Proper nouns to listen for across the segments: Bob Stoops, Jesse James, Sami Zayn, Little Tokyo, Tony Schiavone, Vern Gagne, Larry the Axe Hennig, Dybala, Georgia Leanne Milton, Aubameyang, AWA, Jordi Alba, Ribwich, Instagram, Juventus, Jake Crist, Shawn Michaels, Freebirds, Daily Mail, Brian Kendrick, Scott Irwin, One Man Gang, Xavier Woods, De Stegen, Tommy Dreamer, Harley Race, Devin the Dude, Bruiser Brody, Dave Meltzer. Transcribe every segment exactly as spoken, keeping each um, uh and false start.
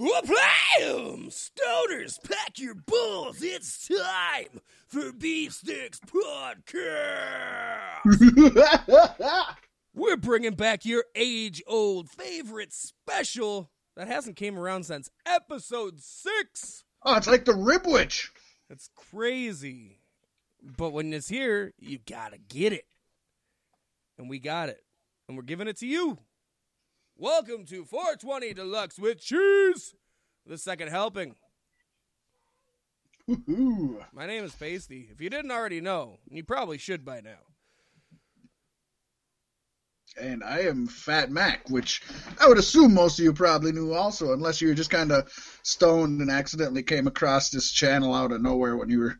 Well, play 'em! Stoners, pack your balls. It's time for Beef Sticks Podcast. We're bringing back your age-old favorite special that hasn't came around since episode six. Oh, it's like the Ribwich. That's crazy. But when it's here, you gotta get it. And we got it. And we're giving it to you. Welcome to four twenty Deluxe with Cheese, the second helping. Woo-hoo. My name is Pasty. If you didn't already know, you probably should by now. And I am Fat Mac, which I would assume most of you probably knew also, unless you were just kind of stoned and accidentally came across this channel out of nowhere when you were...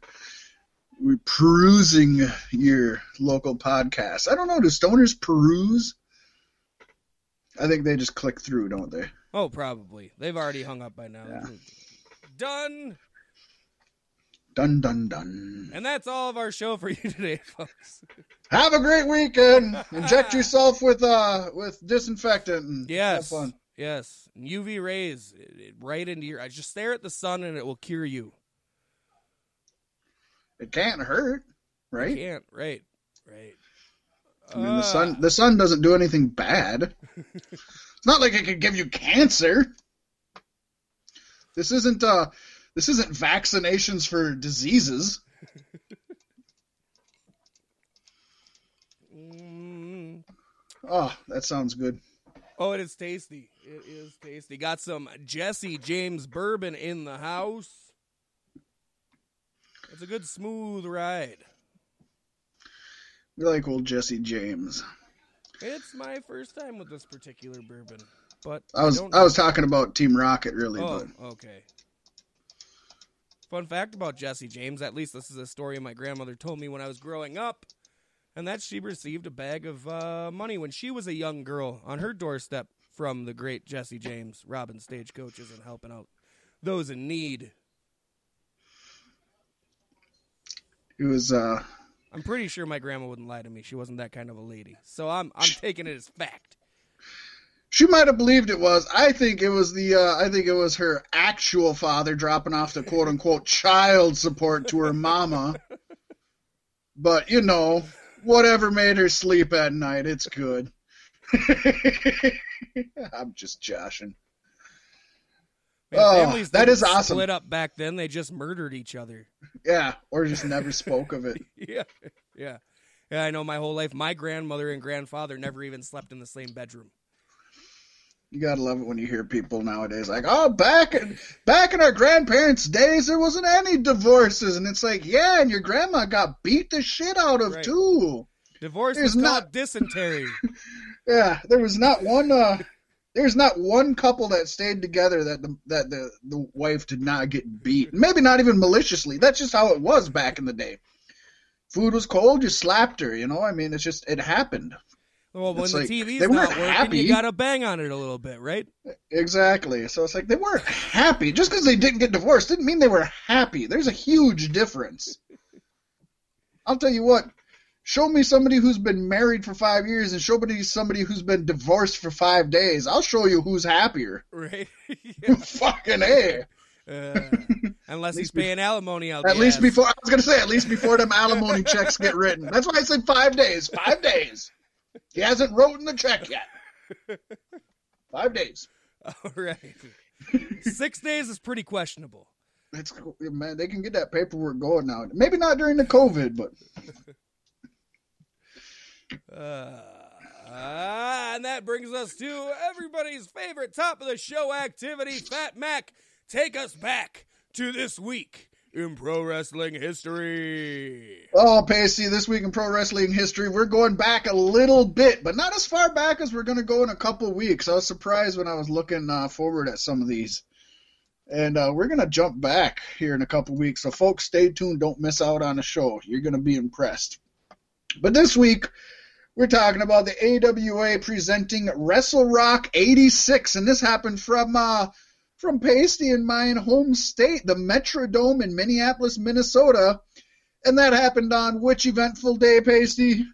we're perusing your local podcast. I don't know. Do stoners peruse? I think they just click through, don't they? Oh, probably. They've already hung up by now. Yeah. Done. Dun, dun, dun. And that's all of our show for you today, folks. Have a great weekend. Inject yourself with uh with disinfectant. And yes. Have fun. Yes. U V rays right into your eyes. Just stare at the sun and it will cure you. It can't hurt, right? It can't, right, right. I mean, uh, the sun the sun doesn't do anything bad. It's not like it could give you cancer. This isn't uh, this isn't vaccinations for diseases. mm. Oh, that sounds good. Oh, it is tasty. It is tasty. Got some Jesse James bourbon in the house. It's a good smooth ride. We like old Jesse James. It's my first time with this particular bourbon, but I was I, don't I was talking about Team Rocket, really. Oh, but. Okay. Fun fact about Jesse James, at least this is a story my grandmother told me when I was growing up, and that she received a bag of uh, money when she was a young girl on her doorstep from the great Jesse James, robbing stagecoaches and helping out those in need. It was, uh... I'm pretty sure my grandma wouldn't lie to me. She wasn't that kind of a lady. So I'm I'm she, taking it as fact. She might have believed it was. I think it was the uh, I think it was her actual father dropping off the quote unquote child support to her mama. But you know, whatever made her sleep at night, it's good. I'm just joshing. Man, oh, that is awesome. Split up back then, they just murdered each other. Yeah, or just never spoke of it. Yeah, yeah, yeah. I know. My whole life, my grandmother and grandfather never even slept in the same bedroom. You gotta love it when you hear people nowadays like, "Oh, back in back in our grandparents' days, there wasn't any divorces," and it's like, "Yeah, and your grandma got beat the shit out of right. too." Divorce is not dysentery. Yeah, there was not one. Uh... There's not one couple that stayed together that the that the, the wife did not get beat. Maybe not even maliciously. That's just how it was back in the day. Food was cold, you slapped her, you know? I mean, it's just, it happened. Well, when it's the like, T V's not working, happy. You got to bang on it a little bit, right? Exactly. So it's like, they weren't happy. Just because they didn't get divorced didn't mean they were happy. There's a huge difference. I'll tell you what. Show me somebody who's been married for five years and show me somebody who's been divorced for five days. I'll show you who's happier. Right. Yeah. Fucking A. Uh, unless he's paying be- alimony out there. At least ass. before, I was going to say, at least before them alimony checks get written. That's why I said five days. Five days. He hasn't written the check yet. Five days. All right. Six days is pretty questionable. That's cool. Man, they can get that paperwork going now. Maybe not during the COVID, but... Uh, uh, and that brings us to everybody's favorite top of the show activity. Fat Mac, take us back to this week in pro wrestling history. Oh, Pacey, this week in pro wrestling history, we're going back a little bit, but not as far back as we're going to go in a couple weeks. I was surprised when I was looking uh, forward at some of these. And uh, we're going to jump back here in a couple weeks. So, folks, stay tuned. Don't miss out on the show. You're going to be impressed. But this week... we're talking about the A W A presenting Wrestle Rock eighty-six, and this happened from uh, from Pasty in my home state, the Metrodome in Minneapolis, Minnesota, and that happened on which eventful day, Pasty?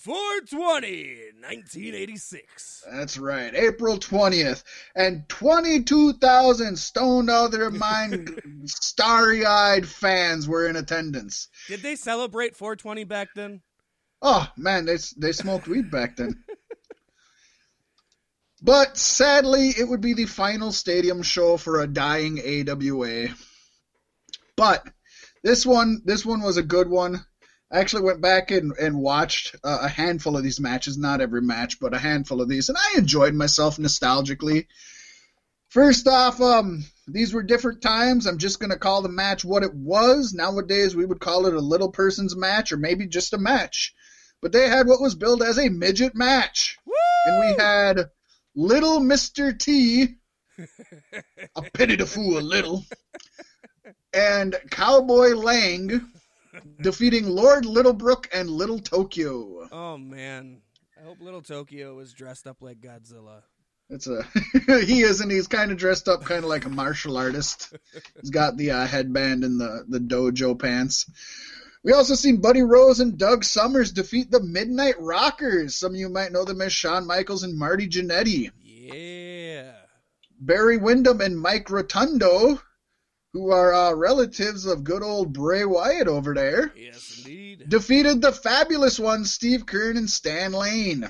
four twenty, nineteen eighty-six. That's right, April twentieth. And twenty-two thousand stoned out of their mind, starry-eyed fans were in attendance. Did they celebrate four twenty back then? Oh, man, they, they smoked weed back then. But sadly, it would be the final stadium show for a dying A W A. But this one, this one was a good one. I actually went back and, and watched uh, a handful of these matches. Not every match, but a handful of these. And I enjoyed myself nostalgically. First off, um, these were different times. I'm just going to call the match what it was. Nowadays, we would call it a little person's match or maybe just a match. But they had what was billed as a midget match. Woo! And we had Little Mister T, a pity to fool a little, and Cowboy Lang defeating Lord Littlebrook and Little Tokyo. Oh, man. I hope Little Tokyo is dressed up like Godzilla. It's a He is, and he's kind of dressed up kind of like a martial artist. He's got the uh, headband and the, the dojo pants. We also seen Buddy Rose and Doug Summers defeat the Midnight Rockers. Some of you might know them as Shawn Michaels and Marty Jannetty. Yeah. Barry Windham and Mike Rotundo, who are uh, relatives of good old Bray Wyatt over there. Yes, indeed. Defeated the Fabulous Ones, Steve Kern and Stan Lane.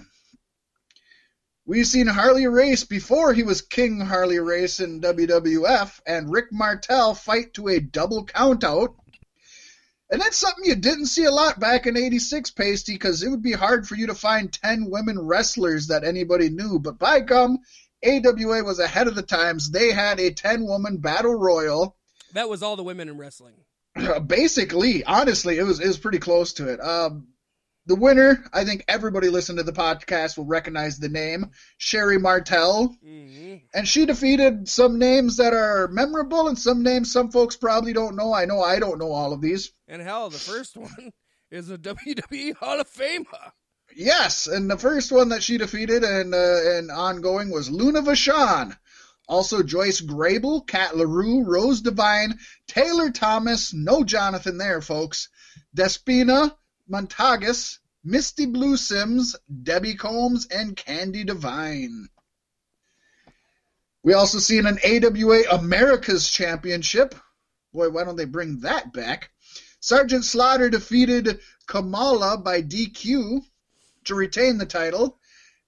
We've seen Harley Race before he was King Harley Race in W W F, and Rick Martel fight to a double countout. And that's something you didn't see a lot back in eighty-six, Pasty, because it would be hard for you to find ten women wrestlers that anybody knew. But by gum, A W A was ahead of the times. They had a ten-woman battle royal. That was all the women in wrestling. Basically, honestly, it was, it was pretty close to it. Um, the winner, I think everybody listening to the podcast will recognize the name, Sherry Martell. Mm-hmm. And she defeated some names that are memorable and some names some folks probably don't know. I know I don't know all of these. And hell, the first one is a W W E Hall of Famer. Yes, and the first one that she defeated and uh, and ongoing was Luna Vachon. Also Joyce Grable, Kat LaRue, Rose Devine, Taylor Thomas, no Jonathan there, folks, Despina, Montagas, Misty Blue Sims, Debbie Combs, and Candy Devine. We also seen an A W A America's Championship. Boy, why don't they bring that back? Sergeant Slaughter defeated Kamala by D Q to retain the title.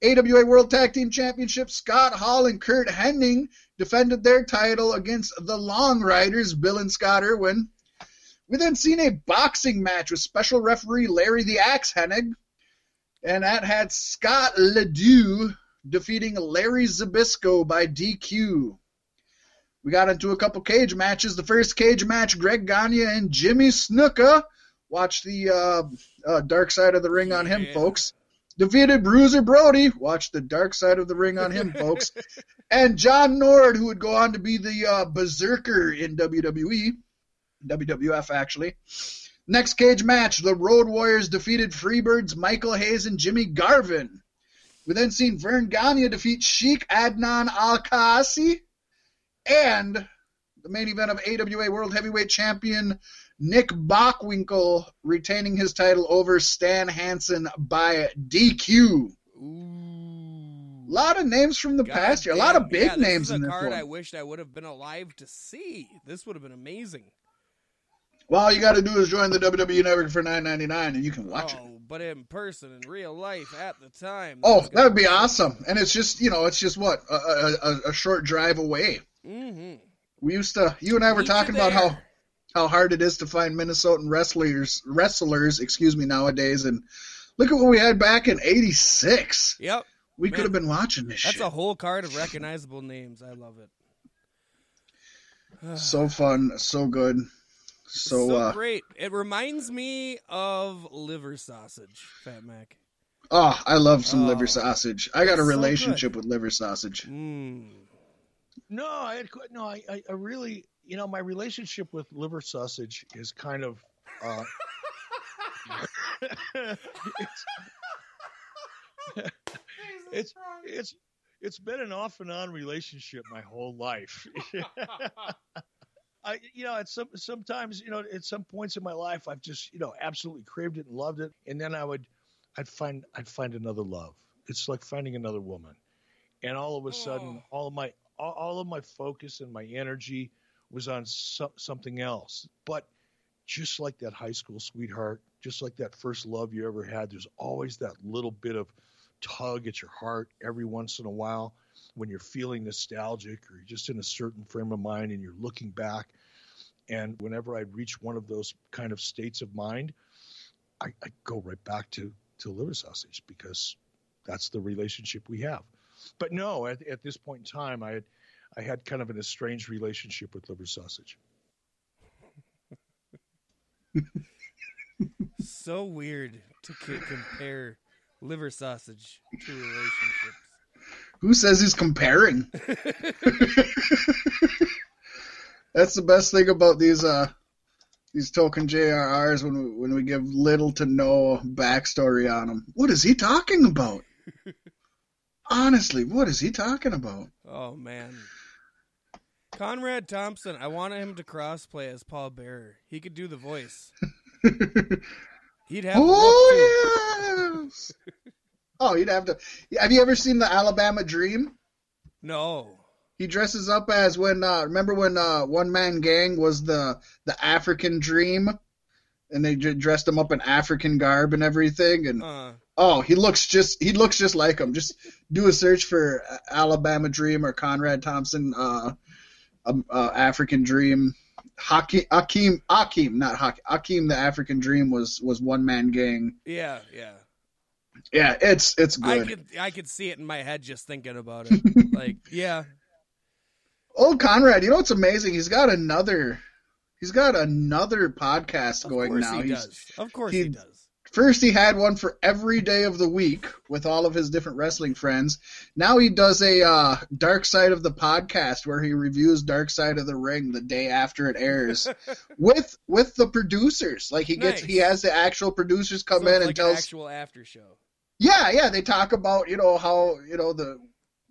A W A World Tag Team Championship, Scott Hall and Kurt Hennig defended their title against the Long Riders, Bill and Scott Irwin. We then seen a boxing match with special referee Larry the Axe Hennig, and that had Scott Ledoux defeating Larry Zbyszko by D Q. We got into a couple cage matches. The first cage match, Greg Gagne and Jimmy Snuka. Watch the uh, uh, Dark Side of the Ring on him, yeah. folks. Defeated Bruiser Brody. Watch the Dark Side of the Ring on him, folks. And John Nord, who would go on to be the uh, Berserker in W W E. W W F, actually. Next cage match, the Road Warriors defeated Freebirds, Michael Hayes, and Jimmy Garvin. We then seen Vern Gagne defeat Sheik Adnan Al-Qaasi. And the main event of A W A World Heavyweight Champion Nick Bockwinkel retaining his title over Stan Hansen by D Q. Ooh. A lot of names from the God past damn. Year. A lot of big yeah, this names is in this one. This card I wished I would have been alive to see. This would have been amazing. Well, all you got to do is join the W W E Network for nine ninety-nine, and you can watch oh, it. But in person, in real life, at the time. Oh, that would be awesome. And it's just, you know, it's just what? A, a, a short drive away. Mm-hmm. We used to, you and I were talking about how, how hard it is to find Minnesotan wrestlers, wrestlers, excuse me, nowadays. And look at what we had back in eighty-six. Yep. We Man, could have been watching this that's shit. That's a whole card of recognizable names. I love it. So fun. So good. So, so uh, great. It reminds me of liver sausage, Fat Mac. Oh, I love some oh, liver sausage. I got a relationship so with liver sausage. Mm. No, I no, I, I really, you know, my relationship with liver sausage is kind of, uh, it's, it's, it's, it's been an off and on relationship my whole life. I, you know, at some, sometimes, you know, at some points in my life, I've just, you know, absolutely craved it and loved it. And then I would I'd find I'd find another love. It's like finding another woman. And all of a sudden, yeah. all of my all, all of my focus and my energy was on so, something else. But just like that high school sweetheart, just like that first love you ever had, there's always that little bit of tug at your heart every once in a while when you're feeling nostalgic or you're just in a certain frame of mind and you're looking back. And whenever I'd reach one of those kind of states of mind, I, I go right back to, to liver sausage because that's the relationship we have. But no, at, at this point in time, I had, I had kind of an estranged relationship with liver sausage. So weird to c- compare liver sausage to relationships. Who says he's comparing? That's the best thing about these uh, these token J R Rs when we, when we give little to no backstory on them. What is he talking about? Honestly, what is he talking about? Oh, man. Conrad Thompson, I wanted him to cross-play as Paul Bearer. He could do the voice. He'd have oh, yes! Oh, he'd have to. Have you ever seen the Alabama Dream? No. He dresses up as when, uh, remember when uh, One Man Gang was the the African Dream? And they j- dressed him up in African garb and everything? And uh. Oh, he looks just he looks just like him. Just do a search for Alabama Dream or Conrad Thompson uh, um, uh, African Dream. Hakeem, Hakeem, Hakeem, not Hakeem. Hakeem, the African Dream was, was One Man Gang. Yeah, yeah, yeah. It's it's good. I could I could see it in my head just thinking about it. Like, yeah. Old Conrad, you know what's amazing? He's got another, he's got another podcast going now. Of course he does. Of course he does. First, he had one for every day of the week with all of his different wrestling friends. Now he does a uh, Dark Side of the Podcast where he reviews Dark Side of the Ring the day after it airs with with the producers. Like he gets, nice. He has the actual producers come so in it's and like tells an actual after show. Yeah, yeah, they talk about you know how you know the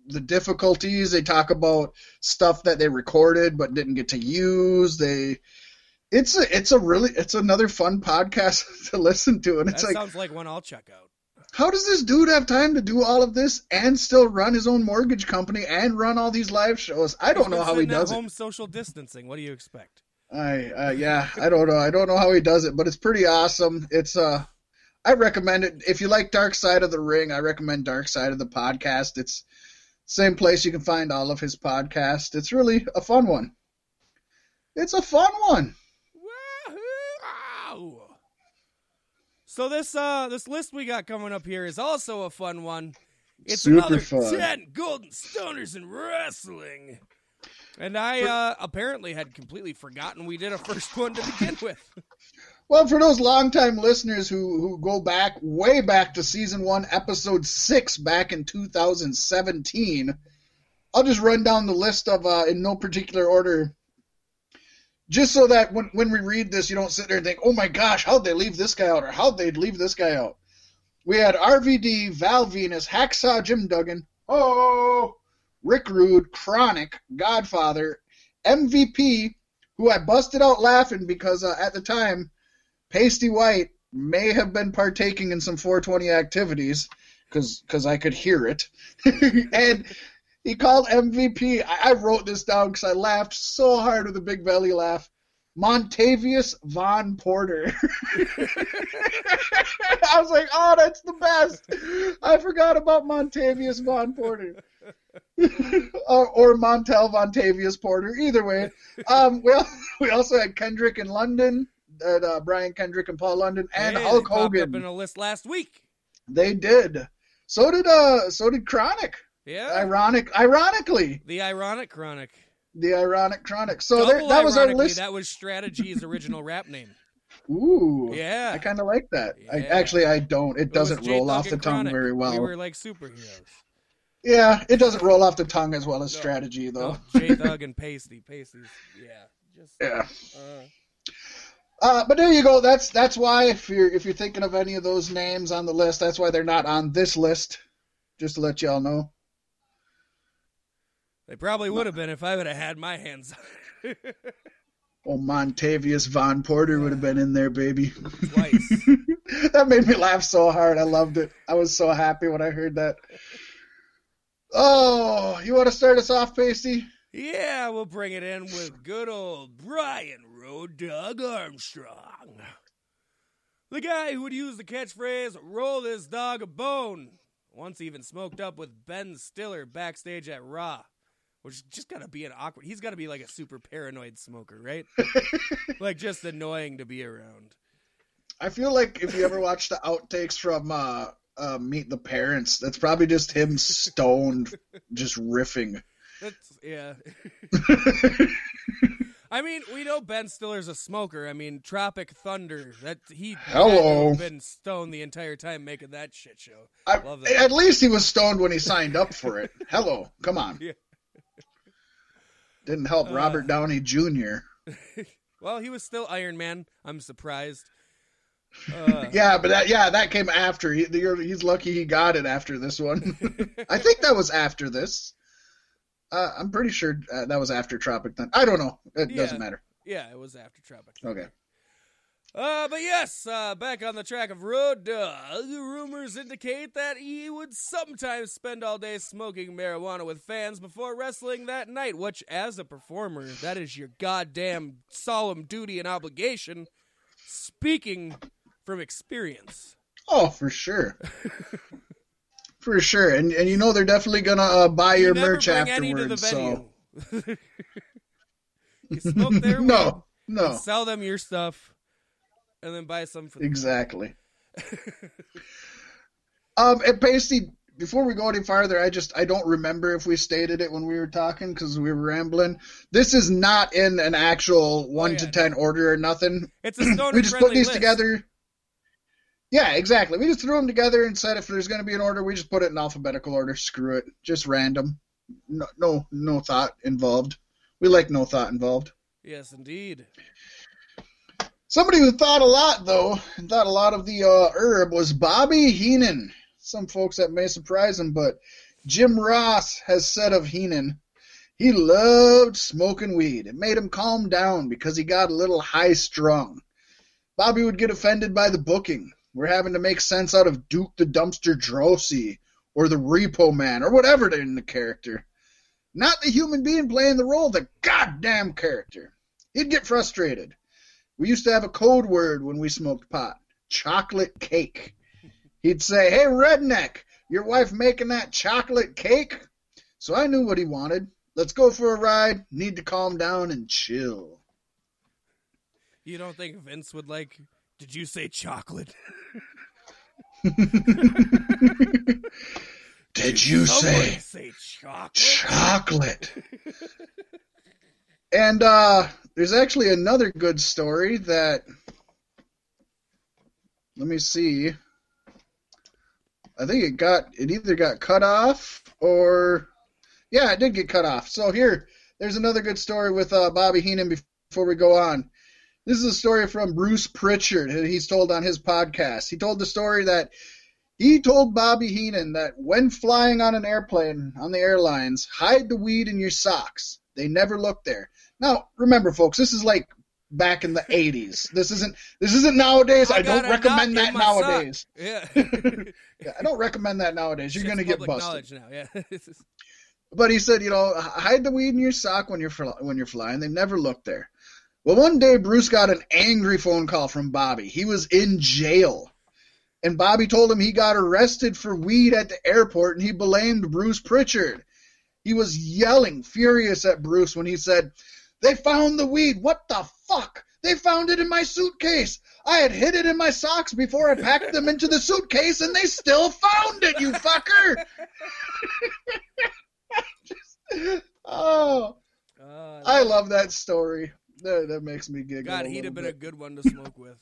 the difficulties. They talk about stuff that they recorded but didn't get to use. They. It's a, it's a really, it's another fun podcast to listen to. And it's that like, sounds like one I'll check out. How does this dude have time to do all of this and still run his own mortgage company and run all these live shows? I don't He's know how he does home it. Home social distancing. What do you expect? I, uh, yeah, I don't know. I don't know how he does it, but it's pretty awesome. It's, uh, I recommend it. If you like Dark Side of the Ring, I recommend Dark Side of the Podcast. It's same place you can find all of his podcasts. It's really a fun one. It's a fun one. So this uh this list we got coming up here is also a fun one. It's Super another fun. ten Golden Stoners in Wrestling. And I uh, apparently had completely forgotten we did a first one to begin with. Well, for those longtime listeners who, who go back way back to season one, episode six back in two thousand seventeen, I'll just run down the list of uh, in no particular order. Just so that when, when we read this, you don't sit there and think, oh my gosh, how'd they leave this guy out, or how'd they leave this guy out? We had R V D, Val Venus, Hacksaw Jim Duggan, oh, Rick Rude, Chronic, Godfather, M V P, who I busted out laughing because uh, at the time, Pasty White may have been partaking in some four twenty activities, because I could hear it, and... He called M V P. I, I wrote this down because I laughed so hard with a big belly laugh. Montavious Von Porter. I was like, oh, that's the best. I forgot about Montavious Von Porter. or, or Montel Montavious Porter. Either way. Um, we, we also had Kendrick in London, and, uh, Brian Kendrick and Paul London, and hey, Hulk they Hogan. They popped up in a list last week. They did. So did, uh, so did Chronic. Yeah. Ironic, ironically. The ironic chronic. The ironic chronic. So there, that was our list. That was Strategy's original rap name. Ooh. Yeah. I kind of like that. Yeah. I, actually, I don't. It doesn't roll off the tongue very well. We were like superheroes. Yeah, it doesn't roll off the tongue as well as no. Strategy, though. No. J Thug and Pasty. Pasty's. Yeah. Just, yeah. Uh, Uh, but there you go. That's that's why if you're if you're thinking of any of those names on the list, that's why they're not on this list. Just to let y'all know. They probably would have been if I would have had my hands on it. Well, Montavious Von Porter would have been in there, baby. Twice. That made me laugh so hard. I loved it. I was so happy when I heard that. Oh, you want to start us off, Pasty? Yeah, we'll bring it in with good old Brian Road Dog Armstrong. The guy who would use the catchphrase, roll this dog a bone, once even smoked up with Ben Stiller backstage at Raw. Which is just gotta be an awkward. He's gotta be like a super paranoid smoker, right? Like just annoying to be around. I feel like if you ever watch the outtakes from uh, uh, Meet the Parents, that's probably just him stoned, just riffing. That's, yeah. I mean, we know Ben Stiller's a smoker. I mean, Tropic Thunder. That he Hello. Been stoned the entire time making that shit show. I, Love that. At least he was stoned when he signed up for it. Hello, come on. Yeah. Didn't help Robert uh, Downey Junior Well, he was still Iron Man. I'm surprised. Uh, yeah, but that yeah, that came after. He, he's lucky he got it after this one. I think that was after this. Uh, I'm pretty sure uh, that was after Tropic Thunder. I don't know. It yeah, doesn't matter. Yeah, it was after Tropic Thunder. Okay. Uh, but yes, uh, back on the track of Road Dogg, rumors indicate that he would sometimes spend all day smoking marijuana with fans before wrestling that night, which, as a performer, that is your goddamn solemn duty and obligation, speaking from experience. Oh, for sure. For sure. And and you know they're definitely going to uh, buy you your merch afterwards. So. You smoke their No, one, no. Sell them your stuff. And then buy some for them. Exactly. um, and Pasty, before we go any farther, I just I don't remember if we stated it when we were talking because we were rambling. This is not in an actual one oh, yeah, to ten no. order or nothing. It's a stoner We just put these list. together. Yeah, exactly. We just threw them together and said if there's going to be an order, we just put it in alphabetical order. Screw it, just random. No, no, no thought involved. We like no thought involved. Yes, indeed. Somebody who thought a lot, though, and thought a lot of the uh, herb was Bobby Heenan. Some folks that may surprise him, but Jim Ross has said of Heenan, he loved smoking weed. It made him calm down because he got a little high-strung. Bobby would get offended by the booking. We're having to make sense out of Duke the Dumpster Drosy or the Repo Man or whatever they're in the character. Not the human being playing the role, the goddamn character. He'd get frustrated. We used to have a code word when we smoked pot, chocolate cake. He'd say, hey, redneck, your wife making that chocolate cake? So I knew what he wanted. Let's go for a ride. Need to calm down and chill. You don't think Vince would like, did you say chocolate? Did you say, say chocolate? Chocolate. And uh, there's actually another good story that, let me see, I think it got, it either got cut off or, yeah, it did get cut off. So here, there's another good story with uh, Bobby Heenan before we go on. This is a story from Bruce Pritchard that he's told on his podcast. He told the story that he told Bobby Heenan that when flying on an airplane on the airlines, hide the weed in your socks. They never look there. Now, remember, folks, this is like back in the eighties. This isn't this isn't nowadays. I, I don't recommend that nowadays. Yeah. Yeah, I don't recommend that nowadays. You're going to get busted. Now, yeah. But he said, you know, hide the weed in your sock when you're fly- when you're flying. They never look there. Well, one day Bruce got an angry phone call from Bobby. He was in jail. And Bobby told him he got arrested for weed at the airport, and he blamed Bruce Pritchard. He was yelling, furious at Bruce when he said, they found the weed. What the fuck? They found it in my suitcase. I had hid it in my socks before I packed them into the suitcase, and they still found it, you fucker. Just, oh, uh, I love that story. That, that makes me giggle. God, he'd have been bit. a good one to smoke with.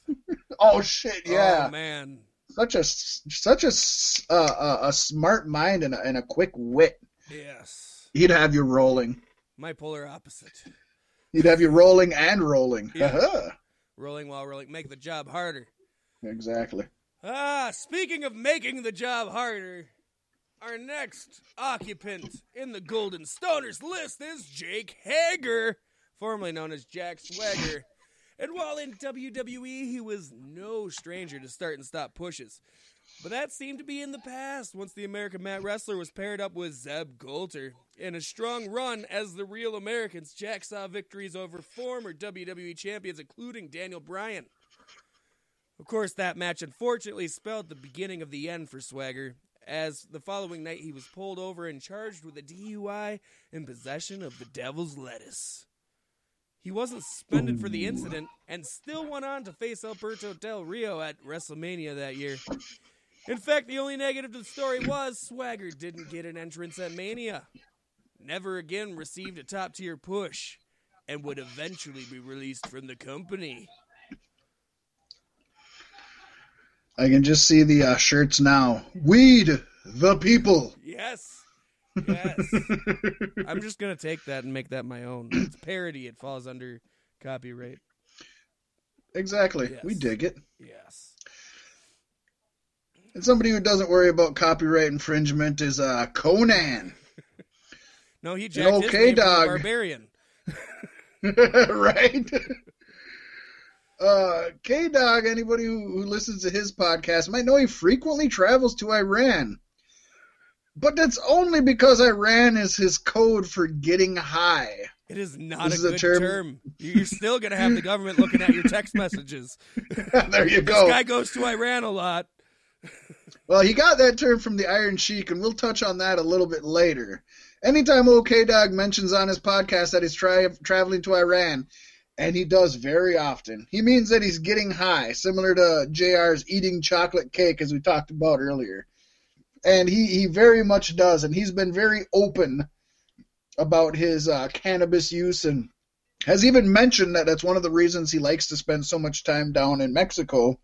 Oh, shit, yeah. Oh, man. Such a, such a, uh, a smart mind and a, and a quick wit. Yes. He'd have you rolling. My polar opposite. He'd have you rolling and rolling. Yeah. Uh-huh. Rolling while rolling. Make the job harder. Exactly. Ah, speaking of making the job harder, our next occupant in the Golden Stoners list is Jake Hager formerly known as Jack Swagger. And while in W W E, he was no stranger to start and stop pushes. But that seemed to be in the past once the American Matt Wrestler was paired up with Zeb Coulter. In a strong run as the Real Americans, Jack saw victories over former W W E champions, including Daniel Bryan. Of course, that match unfortunately spelled the beginning of the end for Swagger, as the following night he was pulled over and charged with a D U I in possession of the Devil's Lettuce. He wasn't suspended for the incident and still went on to face Alberto Del Rio at WrestleMania that year. In fact, the only negative to the story was Swagger didn't get an entrance at Mania, never again received a top-tier push, and would eventually be released from the company. I can just see the uh, shirts now. Weed the people. Yes. Yes. I'm just going to take that and make that my own. It's parody. It falls under copyright. Exactly. Yes. We dig it. Yes. And somebody who doesn't worry about copyright infringement is uh, Conan. No, he jacked okay, his name dog. From Barbarian. Right? Uh, K-Dog, anybody who, who listens to his podcast might know he frequently travels to Iran. But that's only because Iran is his code for getting high. It is not this a good a term. term. You're still going to have the government looking at your text messages. There you go. This guy goes to Iran a lot. Well, he got that term from the Iron Sheik, and we'll touch on that a little bit later. Anytime O K Dog mentions on his podcast that he's tra- traveling to Iran, and he does very often, he means that he's getting high, similar to J R's eating chocolate cake, as we talked about earlier. And he, he very much does, and he's been very open about his uh, cannabis use and has even mentioned that that's one of the reasons he likes to spend so much time down in Mexico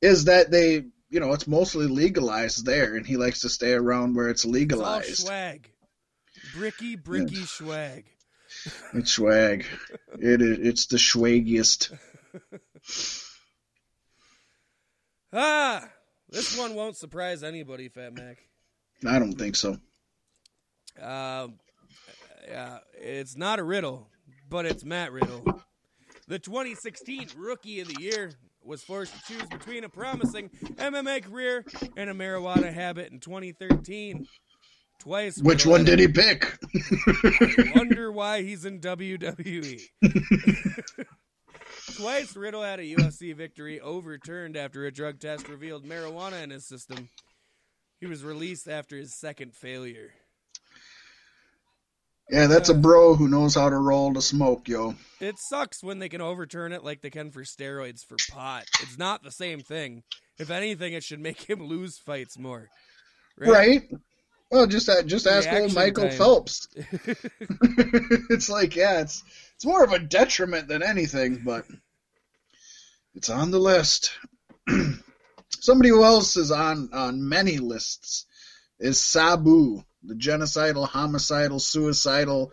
is that they, you know, it's mostly legalized there, and he likes to stay around where it's legalized. It's all swag. Bricky, bricky yeah. swag. It's swag. It is. It's the swaggiest. Ah, this one won't surprise anybody, Fat Mac. I don't think so. Um, uh, uh, it's not a riddle, but it's Matt Riddle. The twenty sixteen Rookie of the Year was forced to choose between a promising M M A career and a marijuana habit in twenty thirteen. Twice. Which one did he pick? I wonder why he's in W W E. Twice, Riddle had a U F C victory overturned after a drug test revealed marijuana in his system. He was released after his second failure. Yeah, that's uh, a bro who knows how to roll the smoke, yo. It sucks when they can overturn it like they can for steroids for pot. It's not the same thing. If anything, it should make him lose fights more. Right? Right? Well, just just ask old Michael time. Phelps. It's like, yeah, it's it's more of a detriment than anything, but it's on the list. Somebody who else is on, on many lists is Sabu, the genocidal, homicidal, suicidal,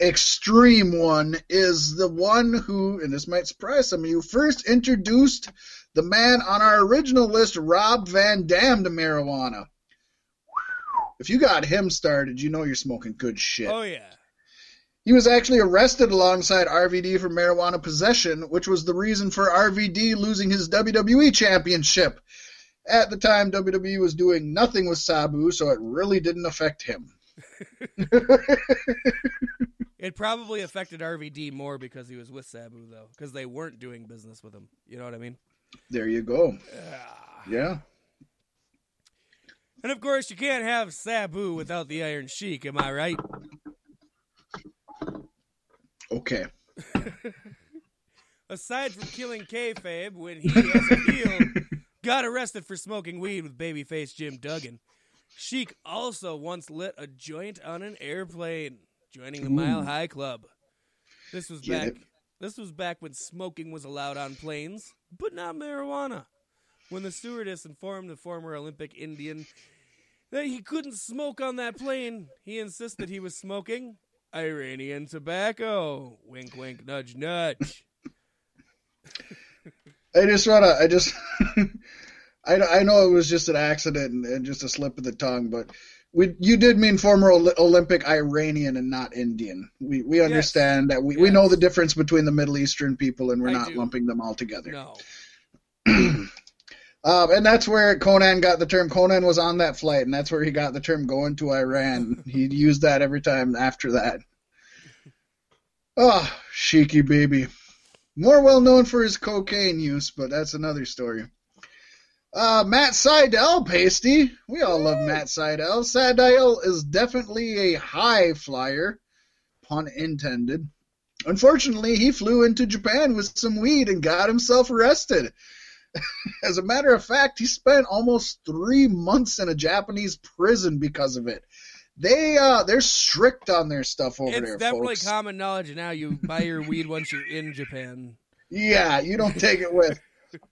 extreme one, is the one who, and this might surprise some of you, first introduced the man on our original list, Rob Van Dam, to marijuana. If you got him started, you know you're smoking good shit. Oh, yeah. He was actually arrested alongside R V D for marijuana possession, which was the reason for R V D losing his W W E championship. At the time, W W E was doing nothing with Sabu, so it really didn't affect him. It probably affected R V D more because he was with Sabu, though, because they weren't doing business with him. You know what I mean? There you go. Yeah. Yeah. And, of course, you can't have Sabu without the Iron Sheik, am I right? Okay. Aside from killing kayfabe when he, as a heel, got arrested for smoking weed with babyface Jim Duggan, Sheik also once lit a joint on an airplane, joining the Ooh. Mile High Club. This was Get back. It. This was back when smoking was allowed on planes, but not marijuana. When the stewardess informed the former Olympic Indian that he couldn't smoke on that plane, he insisted he was smoking Iranian tobacco. Wink, wink, nudge, nudge. I just want to, I just, I, I know it was just an accident and, and just a slip of the tongue, but We, you did mean former Olympic Iranian and not Indian. We we understand yes. that. We, yes. we know the difference between the Middle Eastern people, and we're I not do. lumping them all together. No. uh, and that's where Conan got the term. Conan was on that flight, and that's where he got the term going to Iran. He'd use that every time after that. Oh, Sheiky Baby. More well-known for his cocaine use, but that's another story. Uh, Matt Sydal, Pasty. We all love Matt Sydal. Sydal is definitely a high flyer, pun intended. Unfortunately, he flew into Japan with some weed and got himself arrested. As a matter of fact, he spent almost three months in a Japanese prison because of it. They, uh, they're strict on their stuff over it's there, folks. It's definitely common knowledge now. You buy your weed once you're in Japan. Yeah, you don't take it with.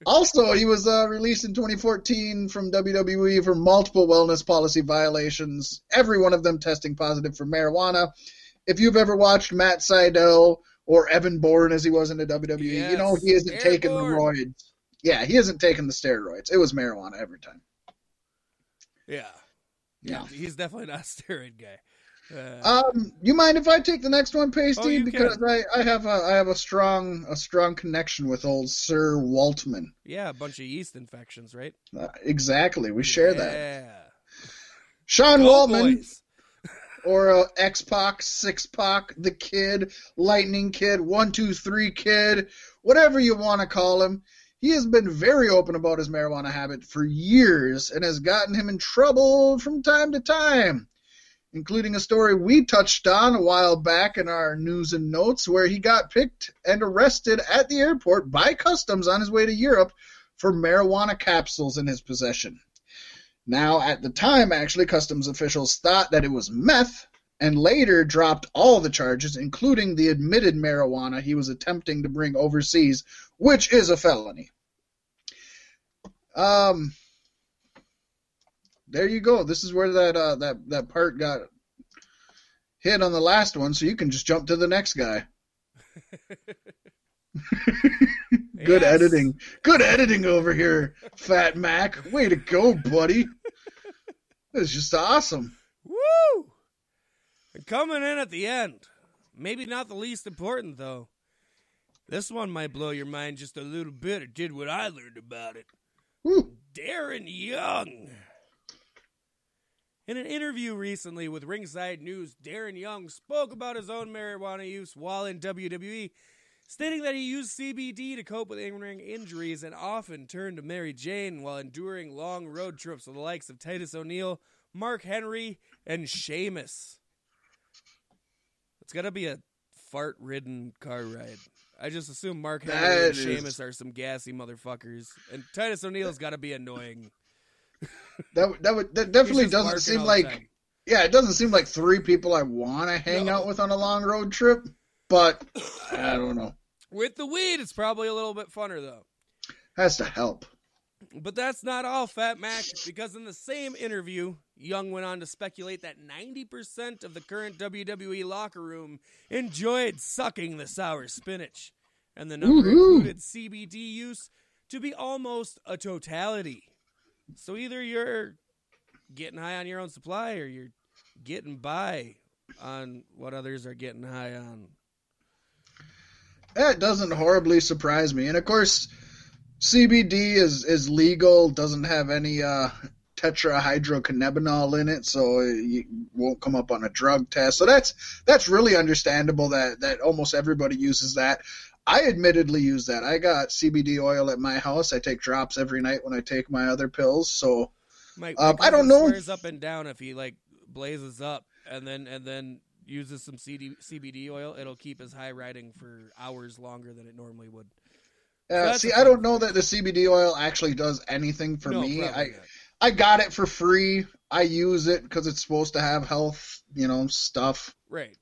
Also, he was uh, released in twenty fourteen from W W E for multiple wellness policy violations, every one of them testing positive for marijuana. If you've ever watched Matt Sydal or Evan Bourne, as he was in the W W E, yes. you know he isn't taking the roids. Yeah, he isn't taking the steroids. It was marijuana every time. Yeah. Yeah. yeah. He's definitely not a steroid guy. Uh, um, you mind if I take the next one, Pasty? Oh, because I, I have a I have a strong a strong connection with old Sir Waltman. Yeah, a bunch of yeast infections, right? Uh, exactly, we share yeah. that. Yeah. Sean Gold Waltman, boys. or uh, X-Pac, Six-Pac, the Kid, Lightning Kid, One Two Three Kid, whatever you want to call him. He has been very open about his marijuana habit for years, and has gotten him in trouble from time to time, including a story we touched on a while back in our news and notes where he got picked and arrested at the airport by customs on his way to Europe for marijuana capsules in his possession. Now, at the time, actually, customs officials thought that it was meth and later dropped all the charges, including the admitted marijuana he was attempting to bring overseas, which is a felony. Um... There you go. This is where that uh, that that part got hit on the last one, so you can just jump to the next guy. Good yes. editing. Good editing over here, Fat Mac. Way to go, buddy. That's just awesome. Woo! And coming in at the end, maybe not the least important, though. This one might blow your mind just a little bit. It did what I learned about it. Woo. Darren Young. In an interview recently with Ringside News, Darren Young spoke about his own marijuana use while in W W E, stating that he used C B D to cope with in-ring injuries and often turned to Mary Jane while enduring long road trips with the likes of Titus O'Neil, Mark Henry, and Sheamus. It's got to be a fart-ridden car ride. I just assume Mark Henry that and is... Sheamus are some gassy motherfuckers, and Titus O'Neil's got to be annoying. That that would that definitely doesn't seem like yeah it doesn't seem like three people I want to hang no. out with on a long road trip, but I don't know. With the weed, it's probably a little bit funner though. Has to help. But that's not all, Fat Mac, because in the same interview, Young went on to speculate that ninety percent of the current W W E locker room enjoyed sucking the sour spinach, and the number Woo-hoo. included C B D use to be almost a totality. So either you're getting high on your own supply or you're getting by on what others are getting high on. That doesn't horribly surprise me. And, of course, C B D is, is legal, doesn't have any uh, tetrahydrocannabinol in it, so it won't come up on a drug test. So that's that's really understandable that, that almost everybody uses that. I admittedly use that. I got C B D oil at my house. I take drops every night when I take my other pills. So Mike, um, I don't know. Swears up and down if he like blazes up and then and then uses some C B D oil, it'll keep his high riding for hours longer than it normally would. Uh, so see, I don't know that the C B D oil actually does anything for no, me. I not. I got it for free. I use it because it's supposed to have health, you know, stuff. Right.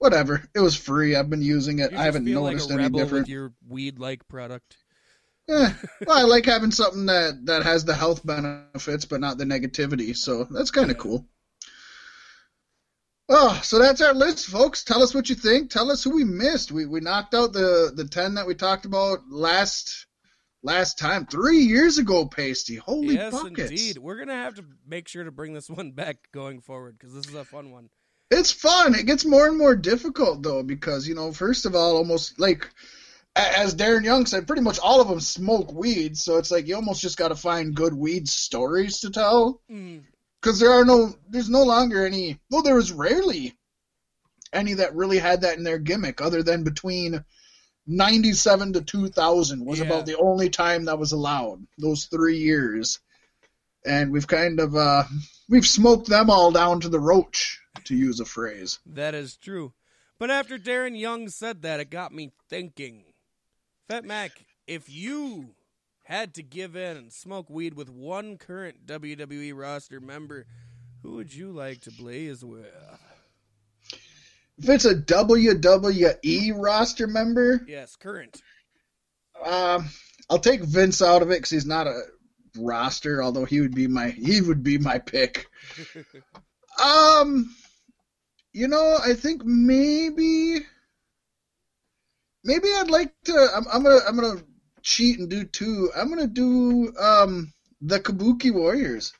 Whatever, it was free. I've been using it. I haven't noticed like any different. With your weed-like product. Yeah, well, I like having something that, that has the health benefits, but not the negativity. So that's kind of yeah. cool. Oh, so that's our list, folks. Tell us what you think. Tell us who we missed. We we knocked out the, the ten that we talked about last last time, three years ago, Pasty. Holy yes, buckets. Yes, indeed. We're going to have to make sure to bring this one back going forward because this is a fun one. It's fun. It gets more and more difficult, though, because, you know, first of all, almost like, as Darren Young said, pretty much all of them smoke weed, so it's like you almost just got to find good weed stories to tell. Mm. Because there are no, there's no longer any, well, there was rarely any that really had that in their gimmick other than between ninety-seven to two thousand was yeah. about the only time that was allowed, those three years. And we've kind of, uh, we've smoked them all down to the roach, to use a phrase. That is true. But after Darren Young said that, it got me thinking. Fat Mac, if you had to give in and smoke weed with one current W W E roster member, who would you like to blaze with? If it's a W W E roster member? Yes, current. Uh, I'll take Vince out of it because he's not a roster, although he would be my he would be my pick. um, you know, I think maybe maybe I'd like to. I'm, I'm gonna I'm gonna. cheat and do two. I'm gonna do um the Kabuki Warriors.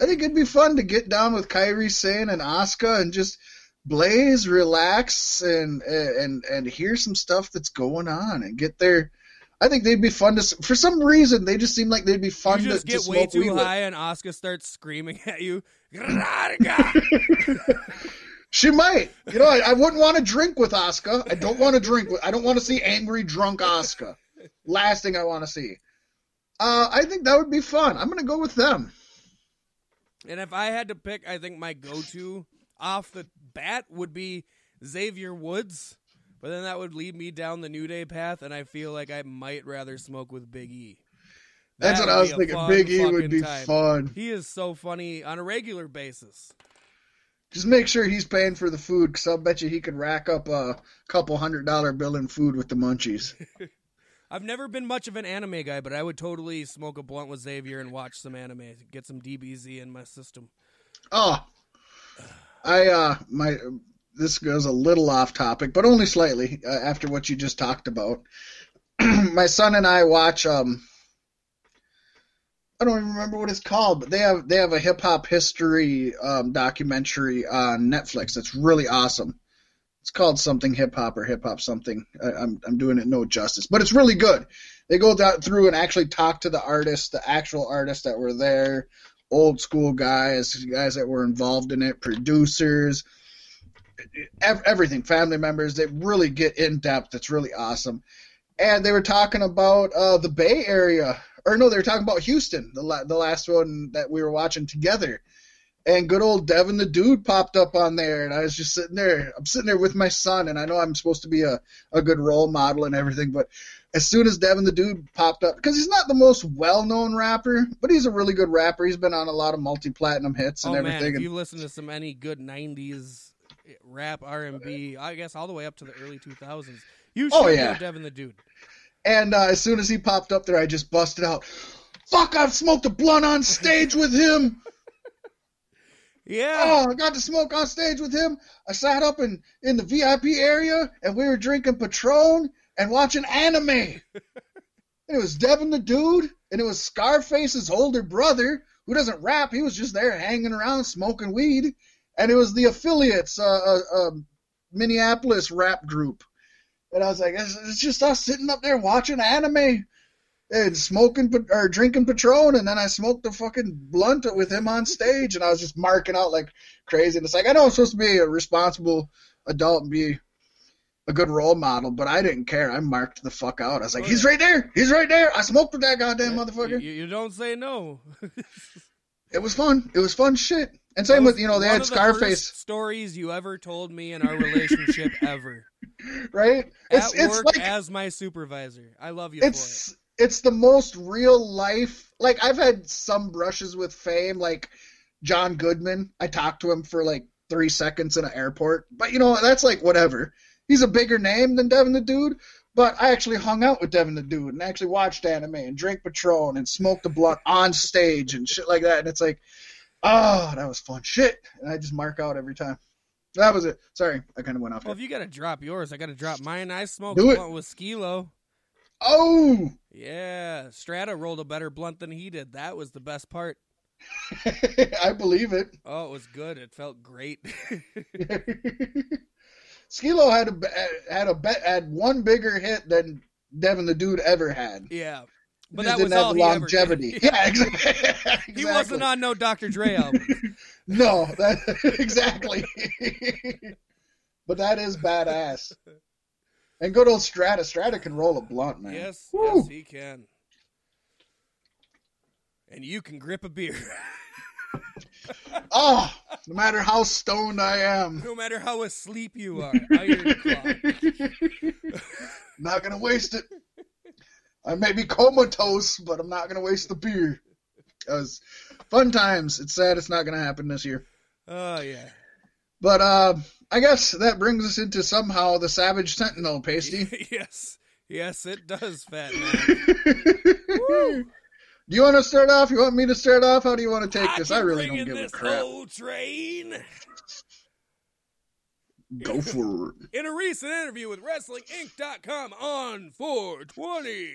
I think it'd be fun to get down with Kairi Sane and Asuka and just blaze, relax, and and and hear some stuff that's going on and get there. I think they'd be fun to. For some reason, they just seem like they'd be fun you just to. Just get to way too high with. And Asuka starts screaming at you. She might. You know, I, I wouldn't want to drink with Asuka. I don't want to drink with. I don't want to see angry drunk Asuka. Last thing I want to see. Uh, I think that would be fun. I'm going to go with them. And if I had to pick, I think my go-to off the bat would be Xavier Woods. But then that would lead me down the New Day path, and I feel like I might rather smoke with Big E. That That's what I was thinking. Fun, Big E would be time. fun. He is so funny on a regular basis. Just make sure he's paying for the food, because I'll bet you he could rack up a couple hundred dollar bill in food with the munchies. I've never been much of an anime guy, but I would totally smoke a blunt with Xavier and watch some anime, get some D B Z in my system. Oh, I, uh, my, this goes a little off topic, but only slightly uh, after what you just talked about. My son and I watch, um, I don't even remember what it's called, but they have, they have a hip hop history, um, documentary on Netflix. That's really awesome. It's called something hip hop or hip hop something. I, I'm I'm doing it no justice, but it's really good. They go down through and actually talk to the artists, the actual artists that were there, old school guys, guys that were involved in it, producers, everything, family members. They really get in depth. It's really awesome. And they were talking about uh, the Bay Area, or no, they were talking about Houston, the la- the last one that we were watching together. And good old Devin the Dude popped up on there, and I was just sitting there. I'm sitting there with my son, and I know I'm supposed to be a, a good role model and everything, but as soon as Devin the Dude popped up, because he's not the most well-known rapper, but he's a really good rapper. He's been on a lot of multi-platinum hits and oh, everything. Man, if you listen to some any good nineties rap, R and B, I guess all the way up to the early two thousands, you should oh, yeah. know Devin the Dude. And uh, as soon as he popped up there, I just busted out, fuck, I've smoked a blunt on stage with him. Yeah. Oh, I got to smoke on stage with him. I sat up in, in the V I P area, and we were drinking Patron and watching anime. And it was Devin the Dude, and it was Scarface's older brother, who doesn't rap. He was just there hanging around smoking weed. And it was the Affiliates, uh, uh, uh, Minneapolis rap group. And I was like, it's, it's just us sitting up there watching anime and smoking or drinking Patron, and then I smoked a fucking blunt with him on stage, and I was just marking out like crazy. And it's like, I know I'm supposed to be a responsible adult and be a good role model, but I didn't care. I marked the fuck out. I was like, oh, he's yeah. right there. He's right there. I smoked with that goddamn yeah, motherfucker. You, you don't say no. It was fun. It was fun shit. And same with, you know, they had Scarface. One of the first stories you ever told me in our relationship ever. Right? At it's, it's work like, as my supervisor. I love you it's, for it. It's the most real life. Like, I've had some brushes with fame, like John Goodman. I talked to him for like three seconds in an airport. But, you know, that's like whatever. He's a bigger name than Devin the Dude. But I actually hung out with Devin the Dude and actually watched anime and drank Patron and smoked a blunt on stage and shit like that. And it's like, oh, that was fun shit. And I just mark out every time. That was it. Sorry, I kind of went off. Well, there. If you got to drop yours, I got to drop mine. I smoked a blunt with Skee-Lo. Oh! Yeah, Strata rolled a better blunt than he did. That was the best part. I believe it. Oh, it was good. It felt great. Skilo had a had a had one bigger hit than Devin the Dude ever had. Yeah, but that was all he ever did. Longevity. Yeah, exactly. He wasn't on no Doctor Dre album. No, that, exactly. But that is badass. And good old Strata. Strata can roll a blunt, man. Yes, Woo. yes, he can. And you can grip a beer. Oh, no matter how stoned I am. No matter how asleep you are. Iron clock. Not going to waste it. I may be comatose, but I'm not going to waste the beer. Because fun times. It's sad it's not going to happen this year. Oh, yeah. But uh, I guess that brings us into somehow the Savage Sentinel, Pasty. Yes. Yes, it does, Fat Man. Woo! Do you want to start off? You want me to start off? How do you want to take I this? I really don't give a crap. Whole train. Go for it. In a recent interview with Wrestling Inc dot com on four twenty,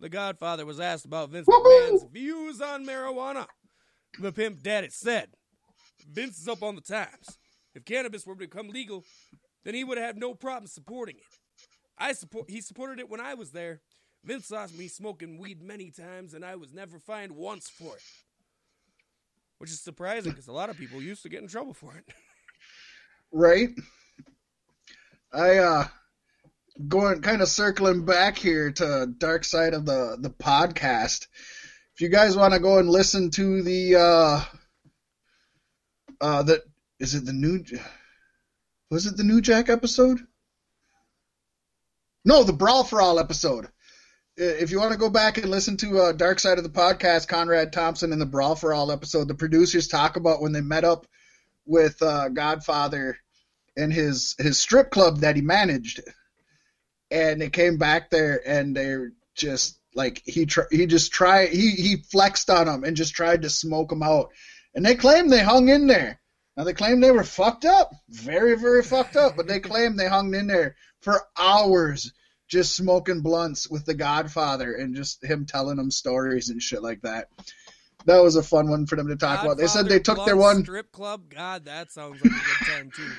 The Godfather was asked about Vince McMahon's views on marijuana. The Pimp Daddy said, Vince is up on the times. If cannabis were to become legal, then he would have no problem supporting it. I support. He supported it when I was there. Vince saw me smoking weed many times, and I was never fined once for it. Which is surprising, because a lot of people used to get in trouble for it. Right. I, uh, going kind of circling back here to Dark Side of the, the podcast. If you guys want to go and listen to the, uh, uh, the, is it the new, was it the New Jack episode? No, the Brawl for All episode. If you want to go back and listen to uh, Dark Side of the Podcast, Conrad Thompson and the Brawl for All episode, the producers talk about when they met up with uh, Godfather and his his strip club that he managed. And they came back there and they're just like, he tr- he just tried, he, he flexed on them and just tried to smoke them out. And they claimed they hung in there. Now they claimed they were fucked up, very, very fucked up, but they claimed they hung in there for hours. Just smoking blunts with the Godfather and just him telling them stories and shit like that. That was a fun one for them to talk Godfather about. They said they took their one strip club. God, that sounds like a good time too.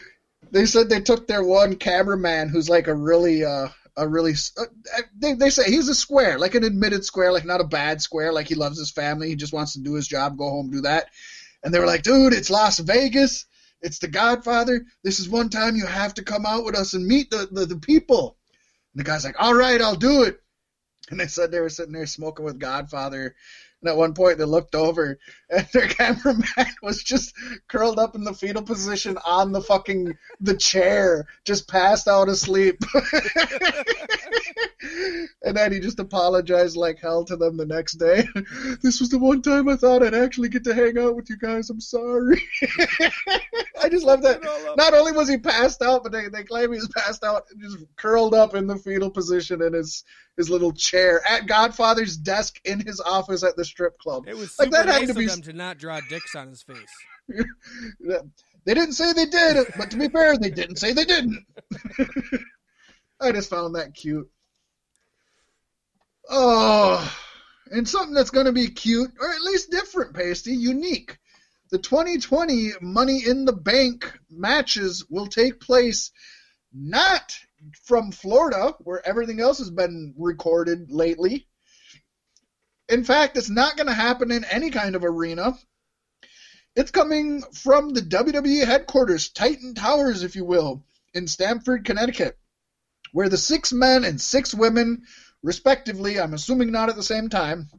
They said they took their one cameraman who's like a really, uh, a really. Uh, they they say he's a square, like an admitted square, like not a bad square. Like he loves his family, he just wants to do his job, go home, do that. And they were like, dude, it's Las Vegas, it's the Godfather. This is one time you have to come out with us and meet the the, the people. And the guy's like, all right, I'll do it. And they said they were sitting there smoking with Godfather. And at one point they looked over, and their cameraman was just curled up in the fetal position on the fucking the chair, just passed out asleep. And then he just apologized like hell to them the next day. This was the one time I thought I'd actually get to hang out with you guys. I'm sorry. I just love that. Not only was he passed out, but they, they claim he was passed out and just curled up in the fetal position in his, his little chair at Godfather's desk in his office at the strip club. It was super like that nice had to of be... them to not draw dicks on his face. They didn't say they did, but to be fair, they didn't say they didn't. I just found that cute. Oh, and something that's going to be cute, or at least different, Pasty, unique. The twenty twenty Money in the Bank matches will take place not from Florida, where everything else has been recorded lately. In fact, it's not going to happen in any kind of arena. It's coming from the W W E headquarters, Titan Towers, if you will, in Stamford, Connecticut, where the six men and six women respectively, I'm assuming not at the same time,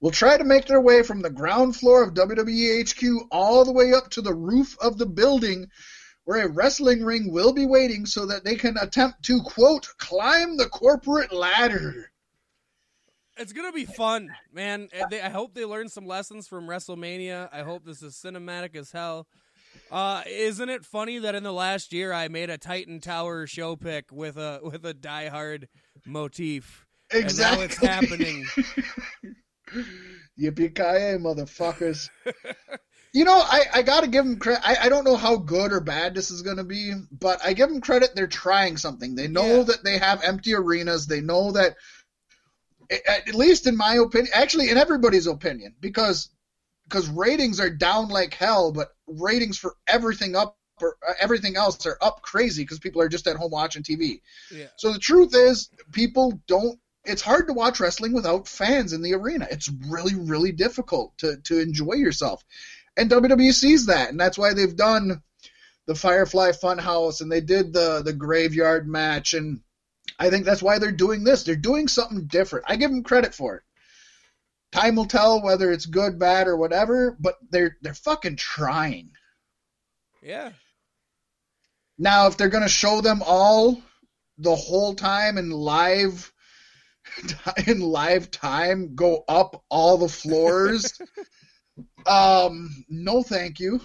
will try to make their way from the ground floor of W W E H Q all the way up to the roof of the building, where a wrestling ring will be waiting so that they can attempt to, quote, climb the corporate ladder. It's going to be fun, man. I hope they learn some lessons from WrestleMania. I hope this is cinematic as hell. Uh, isn't it funny that in the last year I made a Titan Tower show pick with a with a diehard motif? Exactly. And now it's happening. Yippee-ki-yay, motherfuckers. You know, I, I got to give them credit. I, I don't know how good or bad this is going to be, but I give them credit. They're trying something. They know yeah. that they have empty arenas. They know that at least in my opinion, actually in everybody's opinion, because because ratings are down like hell, but ratings for everything up or everything else are up crazy because people are just at home watching T V. Yeah. So the truth is, people don't. It's hard to watch wrestling without fans in the arena. It's really, really difficult to to enjoy yourself, and W W E sees that, and that's why they've done the Firefly Funhouse, and they did the the graveyard match, and I think that's why they're doing this. They're doing something different. I give them credit for it. Time will tell whether it's good, bad, or whatever, but they're they're fucking trying. Yeah. Now, if they're going to show them all the whole time in live in live time, go up all the floors, um, no thank you.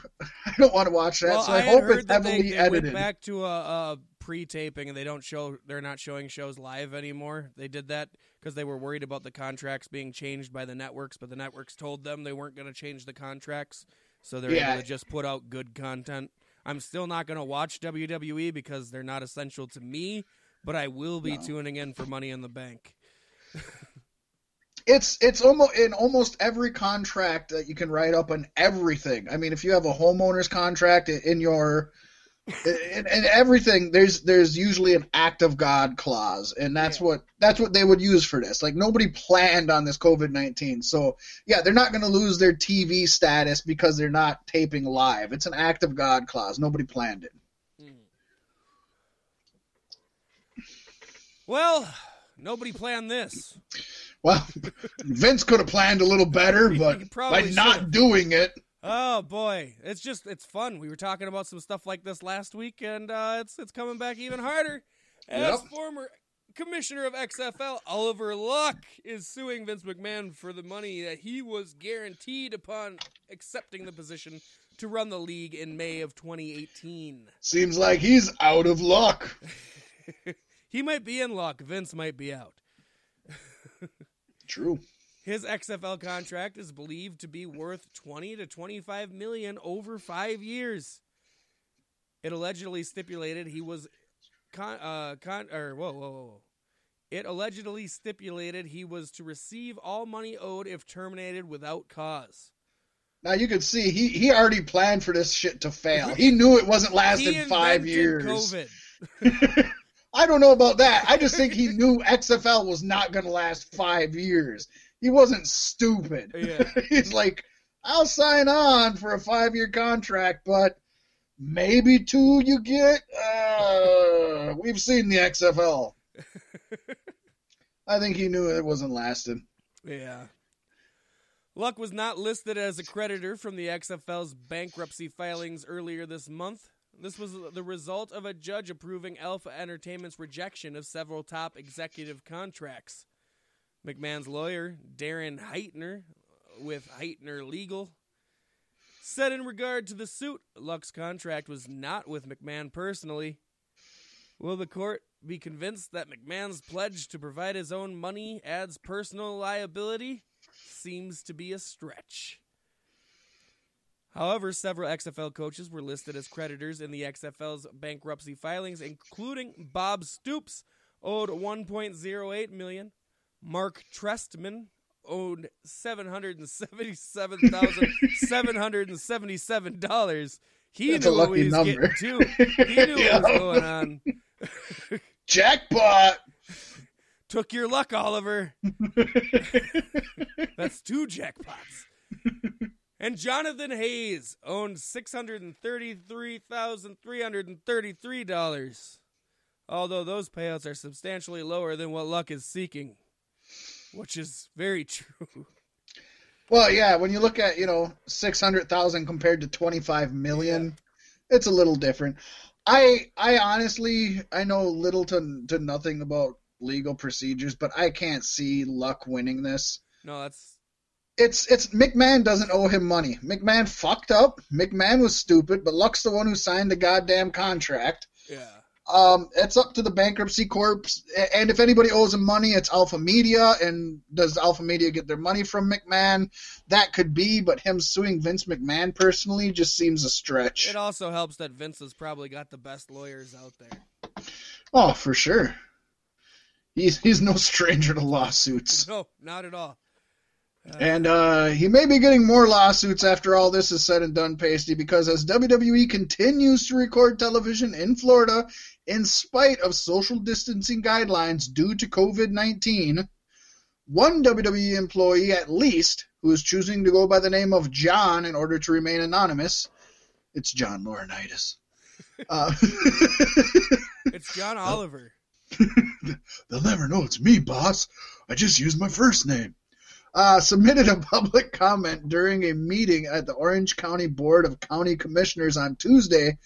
I don't want to watch that, well, so I, I hope it's heavily they, they edited. Went back to a, a pre-taping, and they don't show, they're not showing shows live anymore. They did that because they were worried about the contracts being changed by the networks, but the networks told them they weren't going to change the contracts, so they're yeah. able to just put out good content. I'm still not going to watch W W E because they're not essential to me, but I will be no. tuning in for Money in the Bank. It's it's almost in almost every contract that you can write up on everything. I mean, if you have a homeowner's contract in your in, in everything, there's there's usually an act of God clause, and that's yeah. what that's what they would use for this. Like, nobody planned on this COVID nineteen, so yeah, they're not going to lose their T V status because they're not taping live. It's an act of God clause. Nobody planned it. Well, nobody planned this. Well, Vince could have planned a little better, but by should've. not doing it. Oh, boy. It's just, it's fun. We were talking about some stuff like this last week, and uh, it's it's coming back even harder. As yep. former commissioner of X F L, Oliver Luck is suing Vince McMahon for the money that he was guaranteed upon accepting the position to run the league in May of twenty eighteen. Seems like he's out of luck. He might be in luck. Vince might be out. True. His X F L contract is believed to be worth twenty to twenty-five million dollars over five years. It allegedly stipulated he was con, uh, con, or whoa, whoa, whoa. It allegedly stipulated he was to receive all money owed if terminated without cause. Now, you can see he, he already planned for this shit to fail. He knew it wasn't lasting five years. COVID. I don't know about that. I just think he knew X F L was not going to last five years. He wasn't stupid. Yeah. He's like, I'll sign on for a five-year contract, but maybe two you get? Uh, we've seen the X F L. I think he knew it wasn't lasting. Yeah. Luck was not listed as a creditor from the X F L's bankruptcy filings earlier this month. This was the result of a judge approving Alpha Entertainment's rejection of several top executive contracts. McMahon's lawyer, Darren Heitner, with Heitner Legal, said in regard to the suit, Luck's contract was not with McMahon personally. Will the court be convinced that McMahon's pledge to provide his own money adds personal liability? Seems to be a stretch. However, several X F L coaches were listed as creditors in the X F L's bankruptcy filings, including Bob Stoops, owed one point oh eight million dollars. Mark Trestman owed seven hundred seventy-seven thousand seven hundred seventy-seven dollars. He That's knew a lucky what he was number. getting too. He knew yeah. what was going on. Jackpot! Took your luck, Oliver. That's two jackpots. And Jonathan Hayes owned six hundred thirty-three thousand three hundred thirty-three dollars, although those payouts are substantially lower than what Luck is seeking, which is very true. Well, yeah, when you look at, you know, six hundred thousand dollars compared to twenty-five million dollars, yeah. it's a little different. I I honestly, I know little to, to nothing about legal procedures, but I can't see Luck winning this. No, that's... It's it's McMahon doesn't owe him money. McMahon fucked up. McMahon was stupid, but Luck's the one who signed the goddamn contract. Yeah. Um, it's up to the bankruptcy corps, and if anybody owes him money, it's Alpha Media. And does Alpha Media get their money from McMahon? That could be, but him suing Vince McMahon personally just seems a stretch. It also helps that Vince has probably got the best lawyers out there. Oh, for sure. He's he's no stranger to lawsuits. No, not at all. Uh, and uh, he may be getting more lawsuits after all this is said and done, Pasty, because as W W E continues to record television in Florida in spite of social distancing guidelines due to COVID nineteen, one W W E employee at least, who is choosing to go by the name of John in order to remain anonymous, it's John Laurinaitis. Uh, it's John Oliver. They'll never know it's me, boss. I just used my first name. Uh, submitted a public comment during a meeting at the Orange County Board of County Commissioners on Tuesday,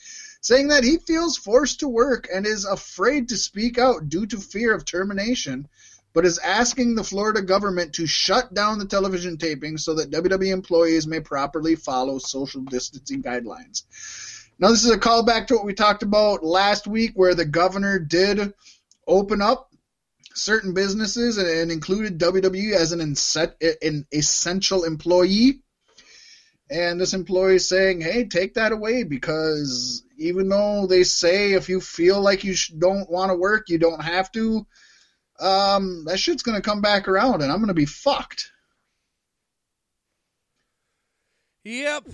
saying that he feels forced to work and is afraid to speak out due to fear of termination, but is asking the Florida government to shut down the television taping so that W W E employees may properly follow social distancing guidelines. Now, this is a callback to what we talked about last week, where the governor did open up certain businesses and included W W E as an, inset, an essential employee. And this employee is saying, hey, take that away, because even though they say if you feel like you don't want to work, you don't have to, um, that shit's going to come back around and I'm going to be fucked. Yep.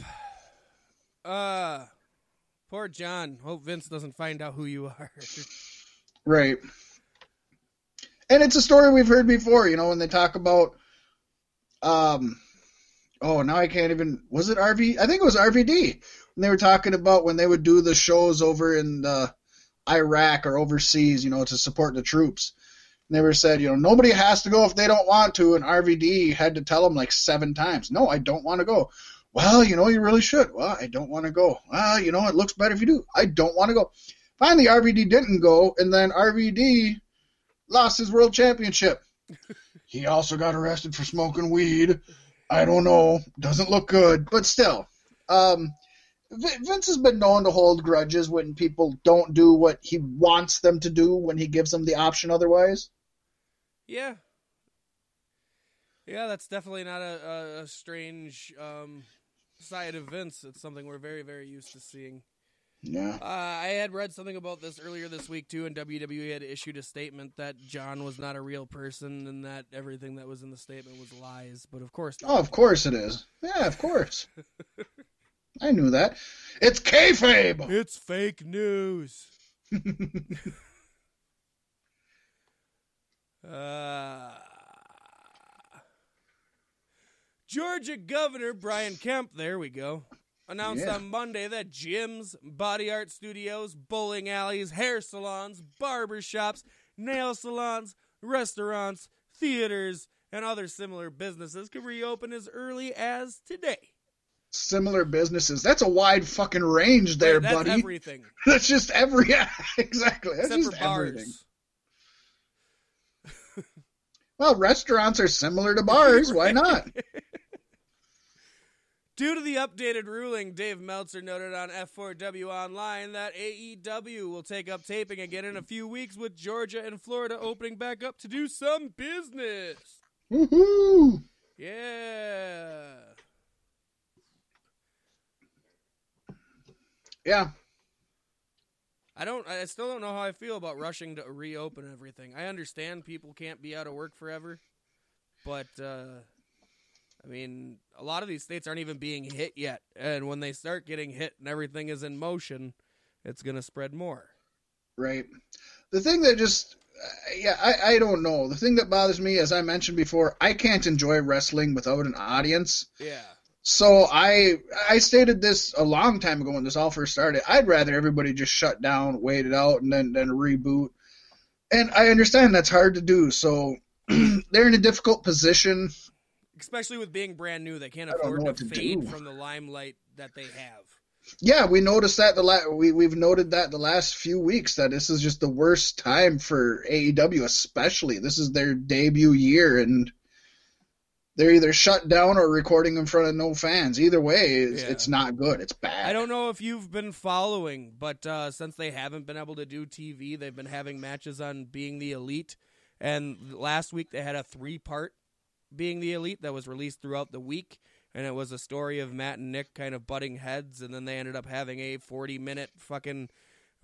Uh, poor John. Hope Vince doesn't find out who you are. Right. And it's a story we've heard before, you know, when they talk about, um, oh, now I can't even, was it R V? I think it was R V D. And they were talking about when they would do the shows over in uh, Iraq or overseas, you know, to support the troops. And they were said, you know, nobody has to go if they don't want to. And R V D had to tell them like seven times, no, I don't want to go. Well, you know, you really should. Well, I don't want to go. Well, you know, it looks better if you do. I don't want to go. Finally, R V D didn't go, and then R V D lost his world championship. He also got arrested for smoking weed. I don't know. Doesn't look good. But still, um, Vince has been known to hold grudges when people don't do what he wants them to do when he gives them the option otherwise. Yeah. Yeah, that's definitely not a, a strange um, side of Vince. It's something we're very, very used to seeing. Yeah. Uh, I had read something about this earlier this week, too, and W W E had issued a statement that John was not a real person and that everything that was in the statement was lies, but of course not. Oh, of course it is. Yeah, of course. I knew that. It's kayfabe! It's fake news. uh, Georgia Governor Brian Kemp, there we go. Announced yeah. on Monday that gyms, body art studios, bowling alleys, hair salons, barber shops, nail salons, restaurants, theaters, and other similar businesses could reopen as early as today. Similar businesses. That's a wide fucking range there, yeah, that's buddy. That's everything. That's just every... Yeah, exactly. That's Except just for bars. Everything. Well, restaurants are similar to bars. Why not? Due to the updated ruling, Dave Meltzer noted on F four W Online that A E W will take up taping again in a few weeks, with Georgia and Florida opening back up to do some business. Woohoo! Yeah. Yeah. I don't. I still don't know how I feel about rushing to reopen everything. I understand people can't be out of work forever, but... Uh, I mean, a lot of these states aren't even being hit yet, and when they start getting hit and everything is in motion, it's going to spread more. Right. The thing that just, uh, yeah, I, I don't know. The thing that bothers me, as I mentioned before, I can't enjoy wrestling without an audience. Yeah. So I I stated this a long time ago when this all first started. I'd rather everybody just shut down, wait it out, and then, then reboot. And I understand that's hard to do, so they're in a difficult position. Especially with being brand new, they can't afford to, to fade do. from the limelight that they have. Yeah, we noticed that the la- we we've noted that the last few weeks that this is just the worst time for A E W, especially. This is their debut year, and they're either shut down or recording in front of no fans. Either way, it's, yeah. it's not good. It's bad. I don't know if you've been following, but uh, since they haven't been able to do T V, they've been having matches on Being the Elite, and last week they had a three-part Being the Elite that was released throughout the week, and it was a story of Matt and Nick kind of butting heads, and then they ended up having a forty minute fucking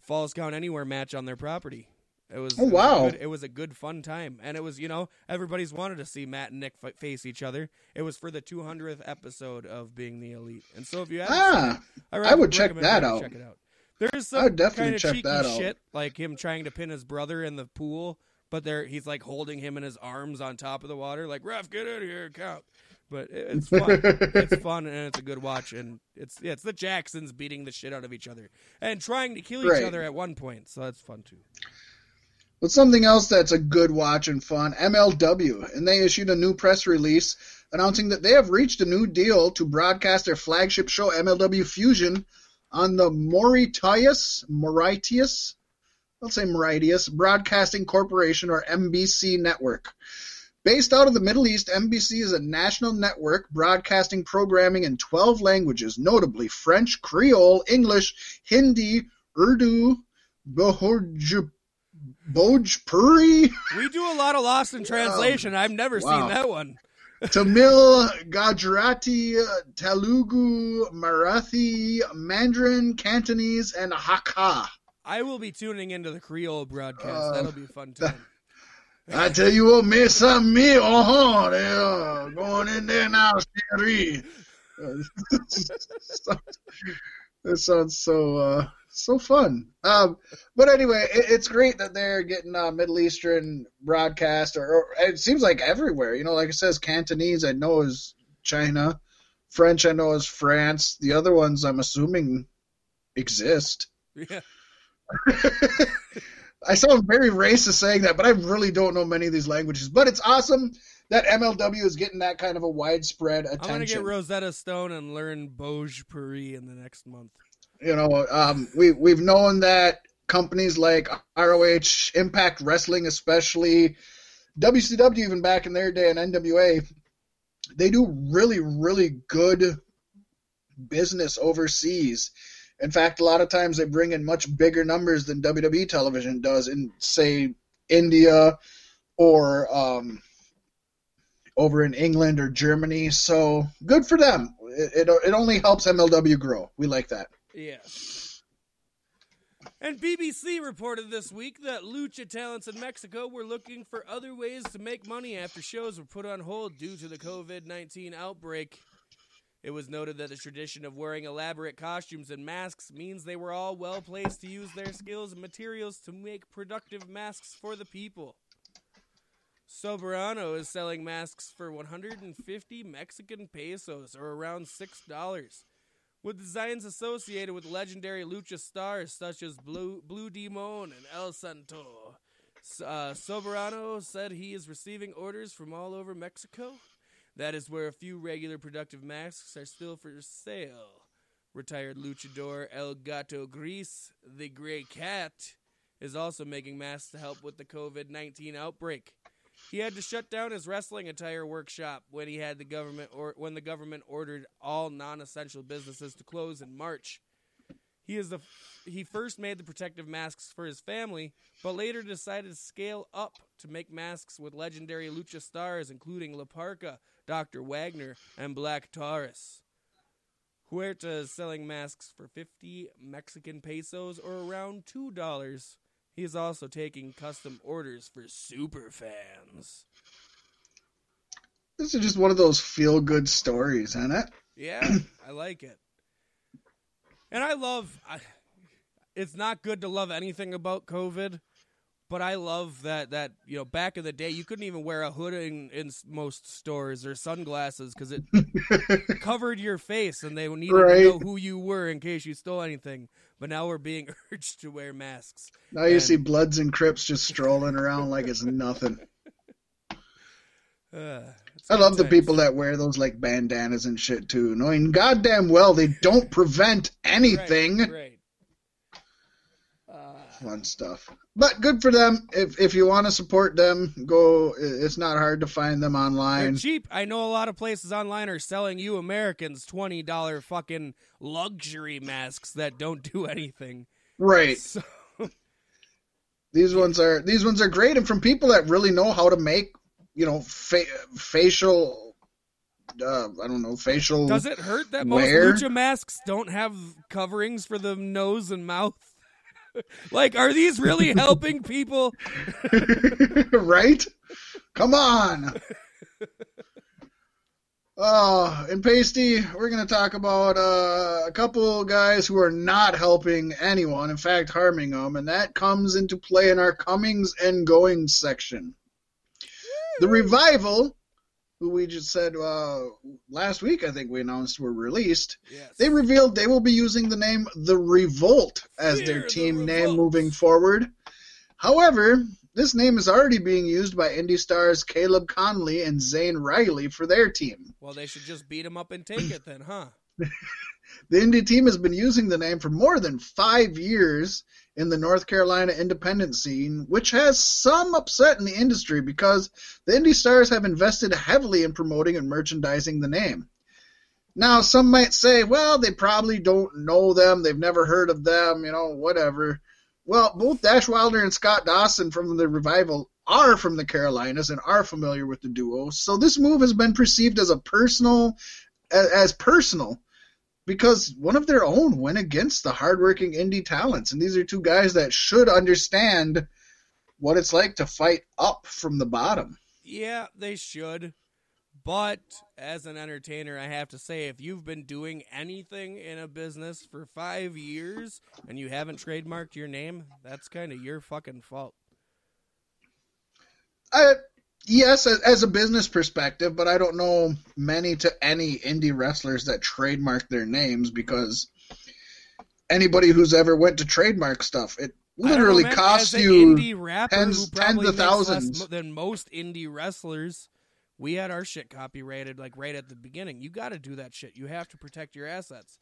Falls Count Anywhere match on their property. It was, oh, wow. it was good, it was a good fun time, and it was, you know, everybody's wanted to see Matt and Nick f- face each other. It was for the two hundredth episode of Being the Elite, and so if you haven't ah, seen it, I, I would check that out. Check it out. There's some kind of cheeky shit, like him trying to pin his brother in the pool, but there he's like holding him in his arms on top of the water, like "Ref, get out of here, count." But it's fun. It's fun, and it's a good watch. And it's yeah, it's the Jacksons beating the shit out of each other and trying to kill each right. other at one point. So that's fun too. But something else that's a good watch and fun, M L W, and they issued a new press release announcing that they have reached a new deal to broadcast their flagship show, M L W Fusion, on the Mauritius, Mauritius, let's say Mauritius, Broadcasting Corporation, or M B C network. Based out of the Middle East, M B C is a national network broadcasting programming in twelve languages, notably French, Creole, English, Hindi, Urdu, Bhojpuri. Bhojpuri? We do a lot of Lost in Translation. Wow. I've never wow. seen that one. Tamil, Gujarati, Telugu, Marathi, Mandarin, Cantonese, and Hakka. I will be tuning into the Creole broadcast. Uh, That'll be a fun time. I tell you what, miss me, uh-huh, they are going in there now, Sherry. That sounds so... Uh... so fun. Um, but anyway, it, it's great that they're getting uh, Middle Eastern broadcast, or, or it seems like everywhere. You know, like it says, Cantonese I know is China. French I know is France. The other ones I'm assuming exist. Yeah. I sound very racist saying that, but I really don't know many of these languages. But it's awesome that M L W is getting that kind of a widespread attention. I'm going to get Rosetta Stone and learn Bhojpuri in the next month. You know, um, we, we've known that companies like R O H, Impact Wrestling especially, W C W even back in their day, and N W A, they do really, really good business overseas. In fact, a lot of times they bring in much bigger numbers than W W E television does in, say, India or um, over in England or Germany. So good for them. It, it, it only helps M L W grow. We like that. Yeah. And B B C reported this week that lucha talents in Mexico were looking for other ways to make money after shows were put on hold due to the covid nineteen outbreak. It was noted that the tradition of wearing elaborate costumes and masks means they were all well placed to use their skills and materials to make productive masks for the people. Soberano is selling masks for one hundred fifty Mexican pesos, or around six dollars. With designs associated with legendary lucha stars such as Blue, Blue Demon and El Santo. Uh, Soberano said he is receiving orders from all over Mexico. That is where a few regular productive masks are still for sale. Retired luchador El Gato Gris, the Gray Cat, is also making masks to help with the covid nineteen outbreak. He had to shut down his wrestling attire workshop when he had the government or when the government ordered all non-essential businesses to close in March. He is the he first made the protective masks for his family, but later decided to scale up to make masks with legendary lucha stars including La Parca, Doctor Wagner, and Black Taurus. Huerta is selling masks for fifty Mexican pesos, or around two dollars. He is also taking custom orders for super fans. This is just one of those feel-good stories, isn't it? Yeah, I like it. And I love... I, it's not good to love anything about COVID, but I love that, that, you know, back in the day, you couldn't even wear a hood in, in most stores, or sunglasses, because it covered your face, and they needed right. to know who you were in case you stole anything. But now we're being urged to wear masks. Now you and... see Bloods and Crips just strolling around like it's nothing. Uh, it's I love times. The people that wear those like bandanas and shit too, knowing goddamn well they don't prevent anything. Right, right. Uh... Fun stuff. But good for them. If if you want to support them, go. It's not hard to find them online. They're cheap. I know a lot of places online are selling you Americans twenty dollars fucking luxury masks that don't do anything. Right. So... These ones are these ones are great, and from people that really know how to make, you know, fa- facial. Uh, I don't know, facial. Does it hurt that wear? Most lucha masks don't have coverings for the nose and mouth? Like, are these really helping people? Right? Come on. Oh, and Pasty, we're going to talk about uh, a couple guys who are not helping anyone, in fact, harming them, and that comes into play in our comings and goings section. The Revival, who we just said uh, last week, I think we announced were released, yes. They revealed they will be using the name The Revolt as Fear their team the name moving forward. However, this name is already being used by indie stars Caleb Conley and Zane Riley for their team. Well, they should just beat them up and take it then, huh? The indie team has been using the name for more than five years in the North Carolina independent scene, which has some upset in the industry because the indie stars have invested heavily in promoting and merchandising the name. Now, some might say, well, they probably don't know them, they've never heard of them, you know, whatever. Well, both Dash Wilder and Scott Dawson from the Revival are from the Carolinas and are familiar with the duo, so this move has been perceived as a personal, as personal, because one of their own went against the hardworking indie talents, and these are two guys that should understand what it's like to fight up from the bottom. Yeah, they should, but as an entertainer, I have to say, if you've been doing anything in a business for five years and you haven't trademarked your name, that's kind of your fucking fault. I, yes, as a business perspective, but I don't know many to any indie wrestlers that trademark their names, because anybody who's ever went to trademark stuff, it literally costs you tens, tens of thousands. Less than most indie wrestlers. We had our shit copyrighted like right at the beginning. You got to do that shit. You have to protect your assets,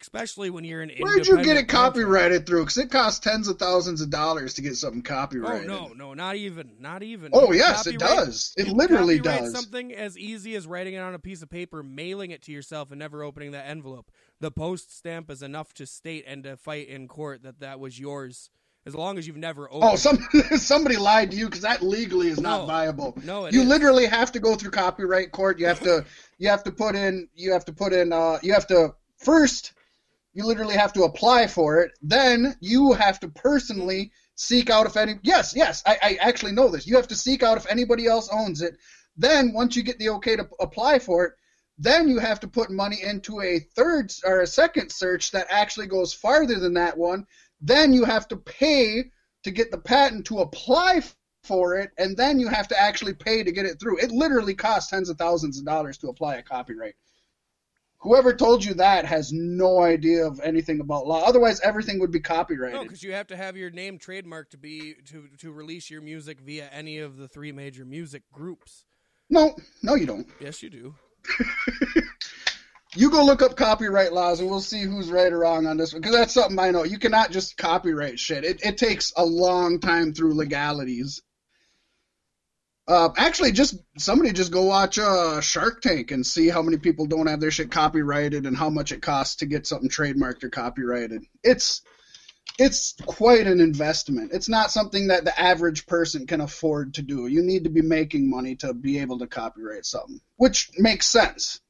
especially when you're an independent. Where'd you get it copyrighted through? Because it costs tens of thousands of dollars to get something copyrighted. Oh, no, no, not even. Not even. Oh, you yes, it does. It literally does. Something as easy as writing it on a piece of paper, mailing it to yourself, and never opening that envelope. The post stamp is enough to state and to fight in court that that was yours. As long as you've never opened. Oh, some, somebody lied to you, because that legally is not no, viable. No, it you is. literally have to go through copyright court. You have to, you have to put in, you have to put in, uh, you have to first, you literally have to apply for it. Then you have to personally seek out if any. Yes, yes, I, I actually know this. You have to seek out if anybody else owns it. Then once you get the okay to apply for it, then you have to put money into a third or a second search that actually goes farther than that one. Then you have to pay to get the patent to apply for it, and then you have to actually pay to get it through. It literally costs tens of thousands of dollars to apply a copyright. Whoever told you that has no idea of anything about law. Otherwise, everything would be copyrighted. No, because you have to have your name trademarked to be to, to release your music via any of the three major music groups. No, no, you don't. Yes, you do. You go look up copyright laws, and we'll see who's right or wrong on this one, because that's something I know. You cannot just copyright shit. It it takes a long time through legalities. Uh, actually, just somebody just go watch uh, Shark Tank and see how many people don't have their shit copyrighted and how much it costs to get something trademarked or copyrighted. It's it's quite an investment. It's not something that the average person can afford to do. You need to be making money to be able to copyright something, which makes sense.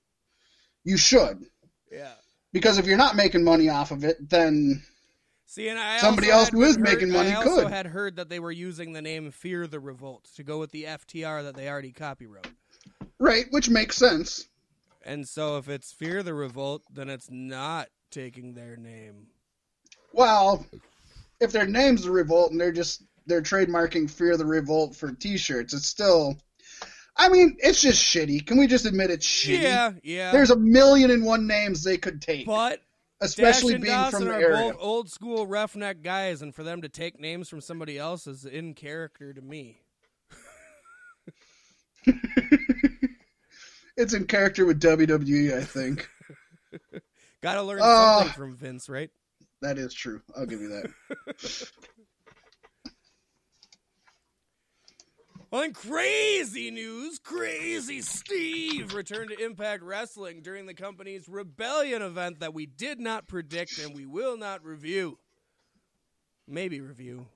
You should. Yeah. Because if you're not making money off of it, then See, and I somebody else who is heard, making money could. I also could. had heard that they were using the name Fear the Revolt to go with the F T R that they already copyrighted. Right, which makes sense. And so if it's Fear the Revolt, then it's not taking their name. Well, if their name's The Revolt and they're just they're trademarking Fear the Revolt for T-shirts, it's still... I mean, it's just shitty. Can we just admit it's shitty? Yeah, yeah. There's a million and one names they could take. But especially Dash and being Dawson from the area. Both old school roughneck guys, and for them to take names from somebody else is in character to me. It's in character with W W E, I think. Gotta learn uh, something from Vince, right? That is true. I'll give you that. Well, in crazy news, Crazy Steve returned to Impact Wrestling during the company's Rebellion event that we did not predict and we will not review. Maybe review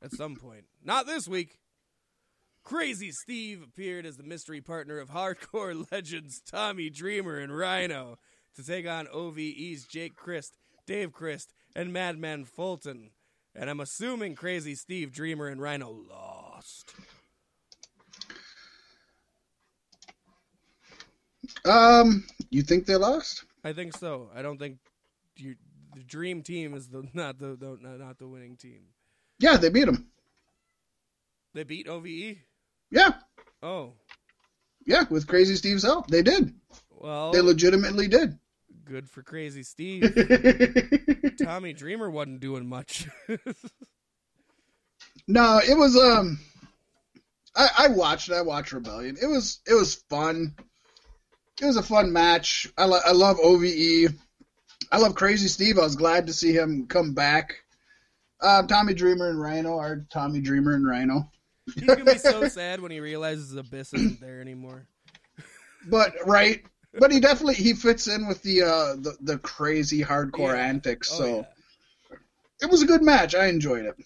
at some point. Not this week. Crazy Steve appeared as the mystery partner of Hardcore Legends Tommy Dreamer and Rhino to take on O V E's Jake Crist, Dave Crist, and Madman Fulton. And I'm assuming Crazy Steve, Dreamer, and Rhino lost. Um, you think they lost? I think so. I don't think you, the Dream Team is the not the, the not the winning team. Yeah, they beat them. They beat O V E? Yeah. Oh. Yeah, with Crazy Steve's help, they did. Well, they legitimately did. Good for Crazy Steve. Tommy Dreamer wasn't doing much. No, it was um, I, I watched. I watched Rebellion. It was it was fun. It was a fun match. I lo- I love O V E. I love Crazy Steve. I was glad to see him come back. Uh, Tommy Dreamer and Rhino are Tommy Dreamer and Rhino. He's gonna be so sad when he realizes Abyss isn't there anymore. But right, but he definitely he fits in with the uh, the, the crazy hardcore yeah. antics. Oh, so yeah. It was a good match. I enjoyed it.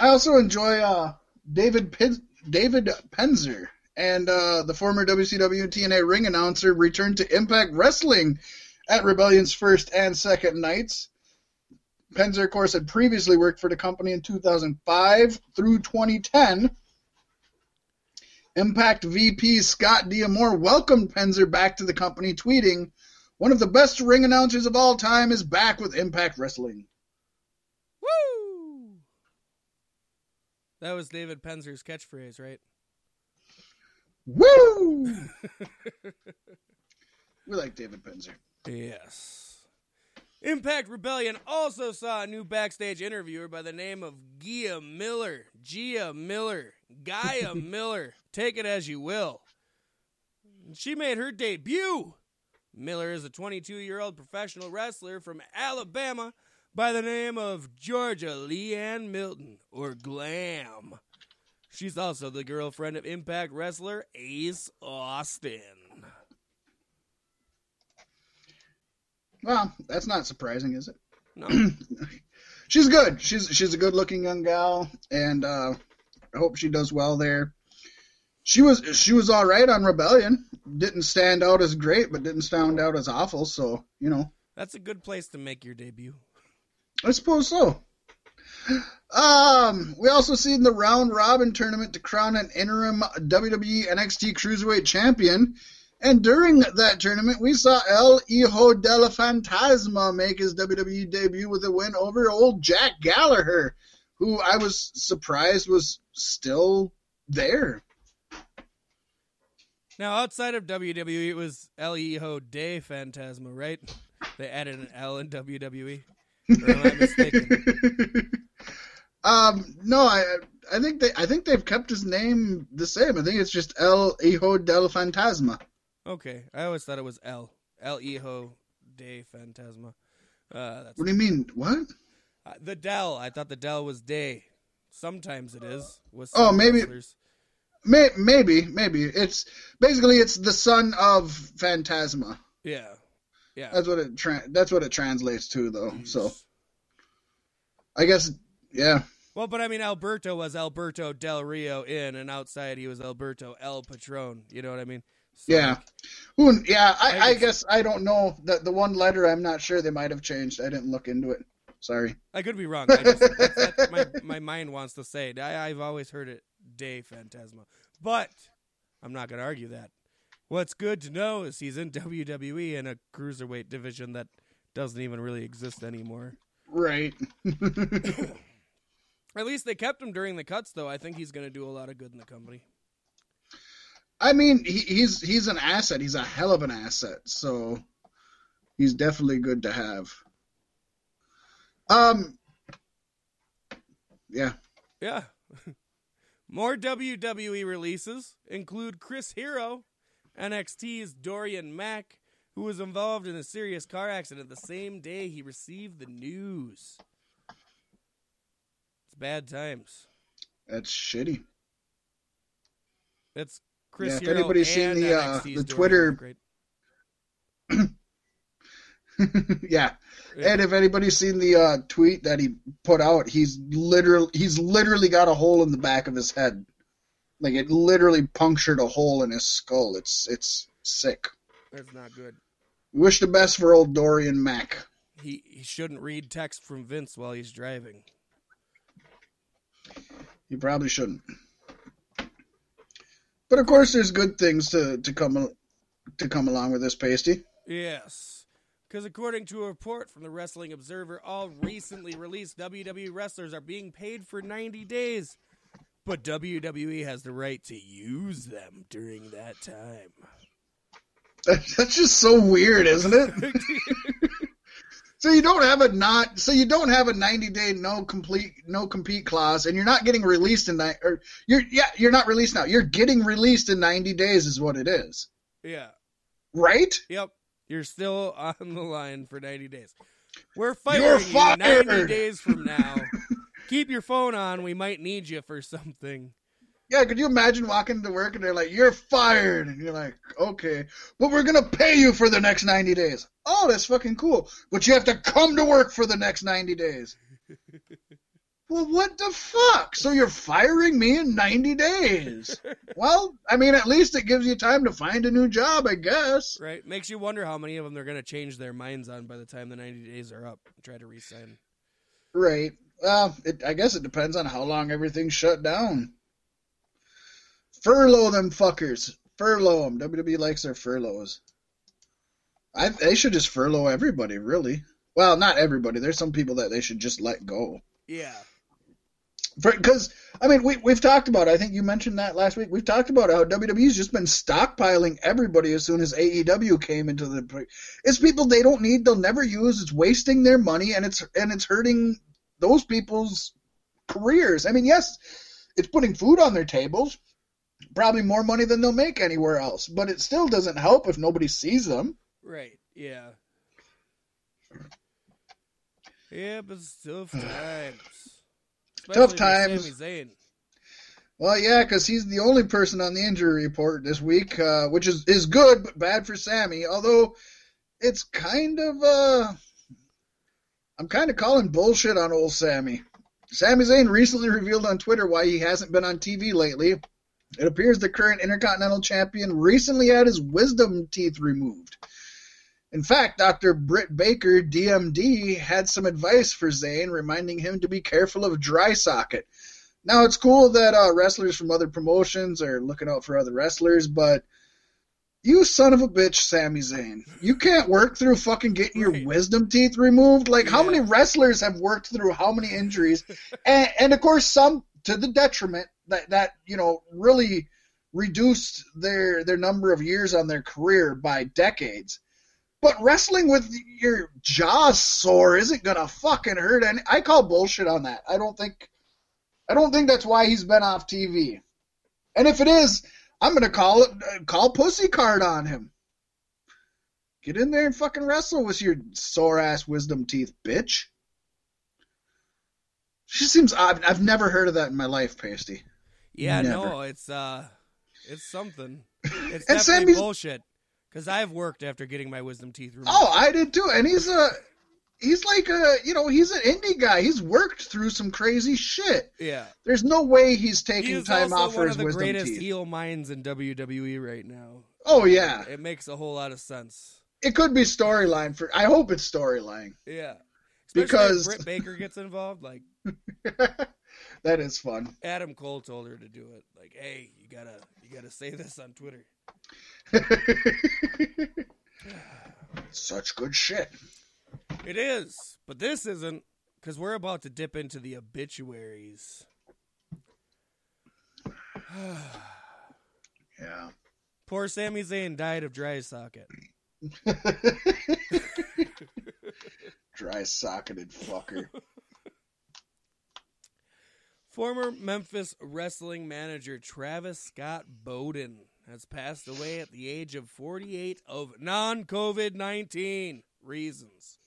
I also enjoy uh, David Pin- David Penzer. And uh, the former W C W T N A ring announcer returned to Impact Wrestling at Rebellion's first and second nights. Penzer, of course, had previously worked for the company in two thousand five through twenty ten. Impact V P Scott D'Amore welcomed Penzer back to the company, tweeting, "One of the best ring announcers of all time is back with Impact Wrestling." Woo! That was David Penzer's catchphrase, right? Woo! We like David Penzer. Yes. Impact Rebellion also saw a new backstage interviewer by the name of Gia Miller. Gia Miller. Gaia Miller. Take it as you will. She made her debut. Miller is a twenty-two-year-old professional wrestler from Alabama by the name of Georgia Leanne Milton, or Glam. She's also the girlfriend of Impact wrestler Ace Austin. Well, that's not surprising, is it? No. She's good. She's she's a good-looking young gal, and uh, I hope she does well there. She was she was all right on Rebellion. Didn't stand out as great, but didn't stand out as awful, so, you know. That's a good place to make your debut. I suppose so. Um, we also seen the round robin tournament to crown an interim W W E N X T Cruiserweight champion, and during that tournament, we saw El Hijo de la Fantasma make his W W E debut with a win over old Jack Gallagher, who I was surprised was still there. Now, outside of W W E, it was El Hijo de Fantasma, right? They added an L in W W E. Or am I mistaken? Um, no, I I think they I think they've kept his name the same. I think it's just El Hijo del Fantasma. Okay, I always thought it was El El Hijo de Fantasma. Uh, that's what do you mean? What? Uh, the Del. I thought the Del was Day. Sometimes it is. With oh, maybe, may, maybe, maybe it's basically it's the son of Fantasma. Yeah, yeah. That's what it tra- that's what it translates to, though. Jeez. So, I guess, yeah. Well, but I mean, Alberto was Alberto Del Rio in, and outside he was Alberto El Patron. You know what I mean? So, yeah. Who? Yeah. I, I, I guess I don't know the the one letter. I'm not sure. They might have changed. I didn't look into it. Sorry. I could be wrong. I just, that's, that's my my mind wants to say it. I, I've always heard it De Fantasma, but I'm not going to argue that. What's good to know is he's in W W E in a cruiserweight division that doesn't even really exist anymore. Right. At least they kept him during the cuts, though. I think he's going to do a lot of good in the company. I mean, he, he's he's an asset. He's a hell of an asset. So he's definitely good to have. Um. Yeah. Yeah. More W W E releases include Chris Hero, N X T's Dorian Mack, who was involved in a serious car accident the same day he received the news. Bad times. That's shitty. That's Chris yeah, if Hero anybody's seen the, uh, the Twitter... yeah. yeah. And if anybody's seen the uh, tweet that he put out, he's literally he's literally got a hole in the back of his head. Like, it literally punctured a hole in his skull. It's, it's sick. That's not good. Wish the best for old Dorian Mack. he, he shouldn't read text from Vince while he's driving. He probably shouldn't. But of course, there's good things to, to come to come along with this, Pasty. Yes. Because according to a report from the Wrestling Observer, all recently released W W E wrestlers are being paid for ninety days, but W W E has the right to use them during that time. That's just so weird, isn't it? So you don't have a not, so you don't have a ninety day no complete no compete clause, and you're not getting released in ni- or you're yeah you're not released now. You're getting released in ninety days is what it is. Yeah. Right? Yep. You're still on the line for ninety days. We're firing you ninety days from now. Keep your phone on. We might need you for something. Yeah, could you imagine walking to work and they're like, you're fired. And you're like, okay, but we're going to pay you for the next ninety days. Oh, that's fucking cool. But you have to come to work for the next ninety days. Well, what the fuck? So you're firing me in ninety days. Well, I mean, at least it gives you time to find a new job, I guess. Right. Makes you wonder how many of them they're going to change their minds on by the time the ninety days are up and try to re-sign. Right. Well, it, I guess it depends on how long everything's shut down. Furlough them fuckers. Furlough them. W W E likes their furloughs. I, they should just furlough everybody, really. Well, not everybody. There's some people that they should just let go. Yeah. Because, I mean, we, we've talked about it. I think you mentioned that last week. We've talked about how W W E's just been stockpiling everybody as soon as A E W came into the... It's people they don't need, they'll never use, it's wasting their money, and it's and it's hurting those people's careers. I mean, yes, it's putting food on their tables, probably more money than they'll make anywhere else, but it still doesn't help if nobody sees them. Right, yeah. Yeah, but it's tough times. Especially tough times. Well, yeah, because he's the only person on the injury report this week, uh, which is, is good, but bad for Sammy. Although, it's kind of, uh, I'm kind of calling bullshit on old Sammy. Sami Zayn recently revealed on Twitter why he hasn't been on T V lately. It appears the current Intercontinental Champion recently had his wisdom teeth removed. In fact, Doctor Britt Baker, D M D, had some advice for Zayn, reminding him to be careful of dry socket. Now, it's cool that uh, wrestlers from other promotions are looking out for other wrestlers, but you son of a bitch, Sami Zayn. You can't work through fucking getting your wisdom teeth removed? Like, yeah. How many wrestlers have worked through how many injuries? and, and, of course, some to the detriment that, that you know, really reduced their their number of years on their career by decades. But wrestling with your jaw sore isn't gonna fucking hurt any. I call bullshit on that. I don't think, I don't think that's why he's been off T V. And if it is, I'm gonna call it call pussy card on him. Get in there and fucking wrestle with your sore ass wisdom teeth, bitch. She seems odd. I've never heard of that in my life, Pasty. Yeah, never. no, it's uh, it's something. It's definitely Sammy's- bullshit. Because I've worked after getting my wisdom teeth removed. Oh, I did too. And he's a, he's like a, you know, he's an indie guy. He's worked through some crazy shit. Yeah. There's no way he's taking he's time off for his wisdom teeth. He's also one of the greatest teeth. heel minds in W W E right now. Oh, yeah. It, it makes a whole lot of sense. It could be storyline for, I hope it's storyline. Yeah. Especially because if Britt Baker gets involved, like. That is fun. Adam Cole told her to do it. Like, hey, you gotta, you gotta say this on Twitter. Such good shit. It is, but this isn't, because we're about to dip into the obituaries. Yeah. Poor Sami Zayn died of dry socket. Dry socketed fucker. Former Memphis wrestling manager Travis Scott Bowden has passed away at the age of forty-eight of non-COVID nineteen reasons.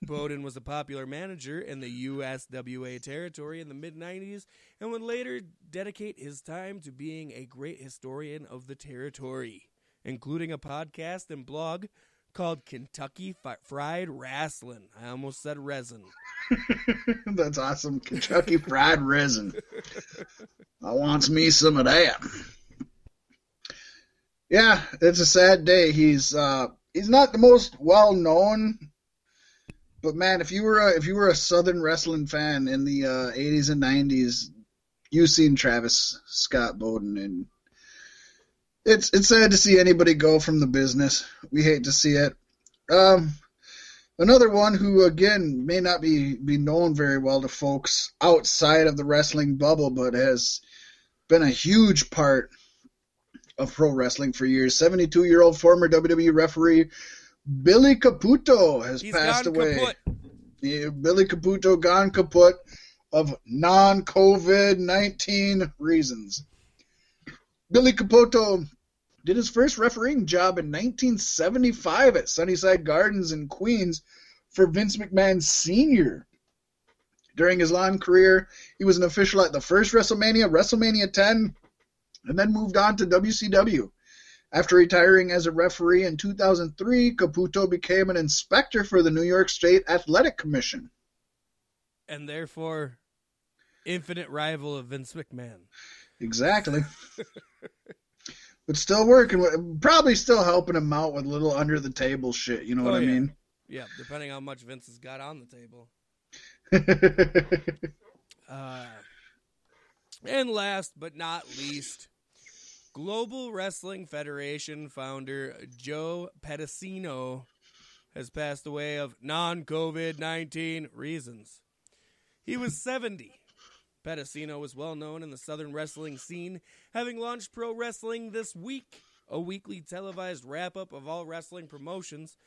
Bowden was a popular manager in the U S W A territory in the mid nineties and would later dedicate his time to being a great historian of the territory, including a podcast and blog called Kentucky Fi- Fried Wrestling. I almost said resin. That's awesome. Kentucky Fried Resin. I wants me some of that. Yeah, it's a sad day. He's uh, he's not the most well known But man, if you were a, if you were a Southern wrestling fan in the uh, eighties and nineties, you've seen Travis Scott Bowden, and it's it's sad to see anybody go from the business. We hate to see it. Um, another one who again may not be, be known very well to folks outside of the wrestling bubble, but has been a huge part of pro wrestling for years. seventy-two-year-old former W W E referee Billy Caputo has He's passed away. Yeah, Billy Caputo gone kaput of non COVID nineteen reasons. Billy Caputo did his first refereeing job in nineteen seventy-five at Sunnyside Gardens in Queens for Vince McMahon Senior During his long career, he was an official at the first WrestleMania, WrestleMania ten, and then moved on to W C W. After retiring as a referee in two thousand three, Caputo became an inspector for the New York State Athletic Commission. And therefore, infinite rival of Vince McMahon. Exactly. But still working with, probably still helping him out with little under the table shit. You know oh, what I yeah. mean? Yeah, depending on how much Vince has got on the table. uh, and last but not least, Global Wrestling Federation founder Joe Pedicino has passed away of non COVID nineteen reasons. He was seventy. Pedicino was well known in the Southern wrestling scene, having launched Pro Wrestling This Week, a weekly televised wrap-up of all wrestling promotions,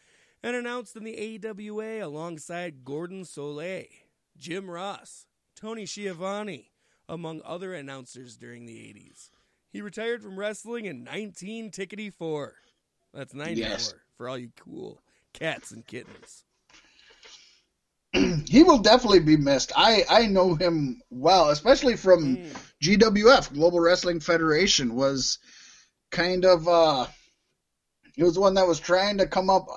and announced in the A W A alongside Gordon Soleil, Jim Ross, Tony Schiavone, among other announcers during the eighties. He retired from wrestling in nineteen tickety-four. That's ninety-four yes. for all you cool cats and kittens. He will definitely be missed. I, I know him well, especially from mm. G W F, Global Wrestling Federation, was kind of uh, it was one that was trying to come up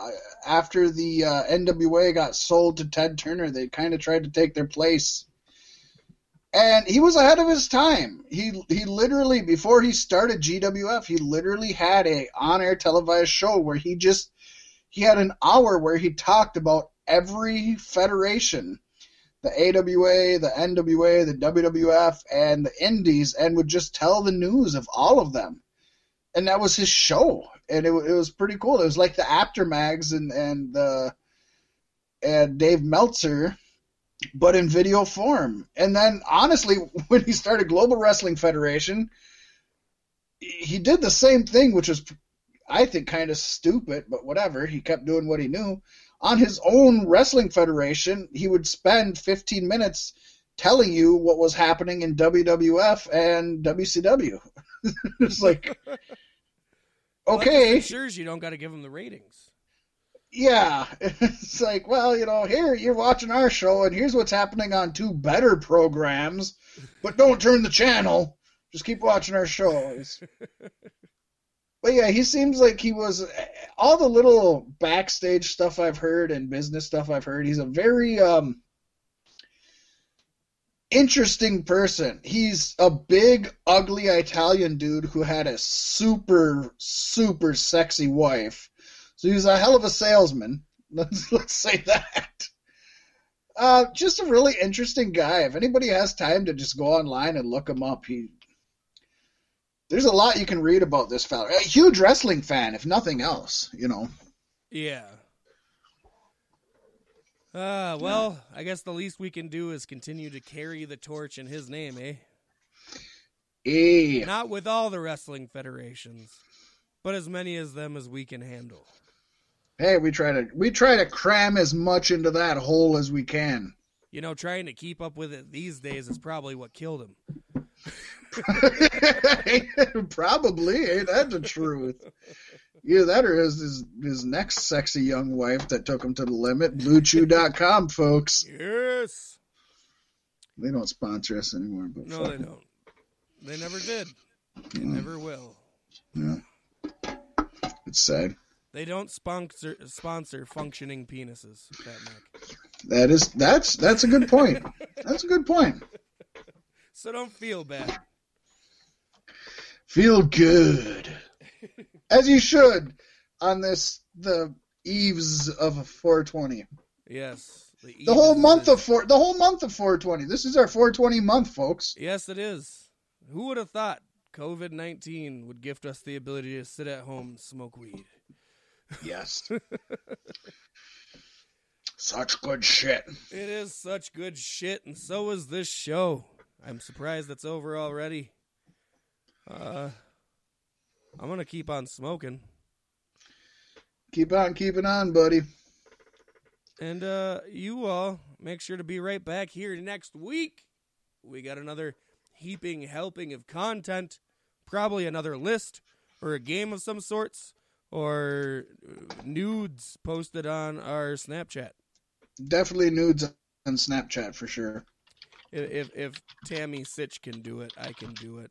after the uh, N W A got sold to Ted Turner. They kind of tried to take their place, and he was ahead of his time. He he literally before he started G W F, he literally had a on-air televised show where he just he had an hour where he talked about every federation, the A W A, the N W A, the W W F, and the Indies, and would just tell the news of all of them. And that was his show, and it, it was pretty cool. It was like the Aftermags and and uh, and Dave Meltzer, but in video form. And then, honestly, when he started Global Wrestling Federation, he did the same thing, which was, I think, kind of stupid, but whatever. He kept doing what he knew. On his own wrestling federation, he would spend fifteen minutes telling you what was happening in W W F and W C W. It's like, okay. Well, that ensures you don't got to give them the ratings. Yeah. It's like, well, you know, here you're watching our show, and here's what's happening on two better programs, but don't turn the channel. Just keep watching our shows. But yeah, he seems like he was all the little backstage stuff I've heard and business stuff I've heard. He's a very um, interesting person. He's a big, ugly Italian dude who had a super, super sexy wife. So he was a hell of a salesman. Let's let's say that. Uh, just a really interesting guy. If anybody has time to just go online and look him up, he. There's a lot you can read about this fella. A huge wrestling fan, if nothing else, you know. Yeah. Uh, well, yeah. I guess the least we can do is continue to carry the torch in his name, eh? Eh. Not with all the wrestling federations, but as many of them as we can handle. Hey, we try to we try to cram as much into that hole as we can. You know, trying to keep up with it these days is probably what killed him. Probably ain't that the truth. Either that or his, his his next sexy young wife that took him to the limit. Blue Chew dot com, folks. Yes. They don't sponsor us anymore, but no, they don't. They never did. They yeah. never will. Yeah. It's sad. They don't sponsor sponsor functioning penises, Pat Mac. That is that's that's a good point. That's a good point. So don't feel bad. Feel good. As you should on this, the eves of a four twenty. Yes. The, the whole month of four, the whole month of four twenty. This is our four twenty month, folks. Yes, it is. Who would have thought COVID nineteen would gift us the ability to sit at home and smoke weed? Yes. Such good shit. It is such good shit, and so is this show. I'm surprised it's over already. Uh, I'm gonna keep on smoking. Keep on keeping on, buddy. And uh, you all make sure to be right back here next week. We got another heaping helping of content, probably another list or a game of some sorts, or nudes posted on our Snapchat. Definitely nudes on Snapchat for sure. If if Tammy Sitch can do it, I can do it.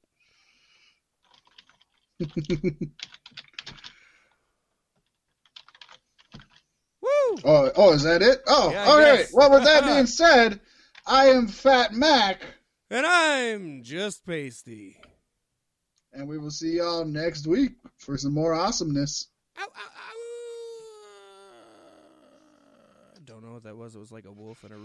Woo! Oh, oh, is that it? Oh, yeah, all guess. right. Well, with that being said, I am Fat Mac. And I'm Just Pasty. And we will see y'all next week for some more awesomeness. Ow, ow, ow. I don't know what that was. It was like a wolf and a rooster.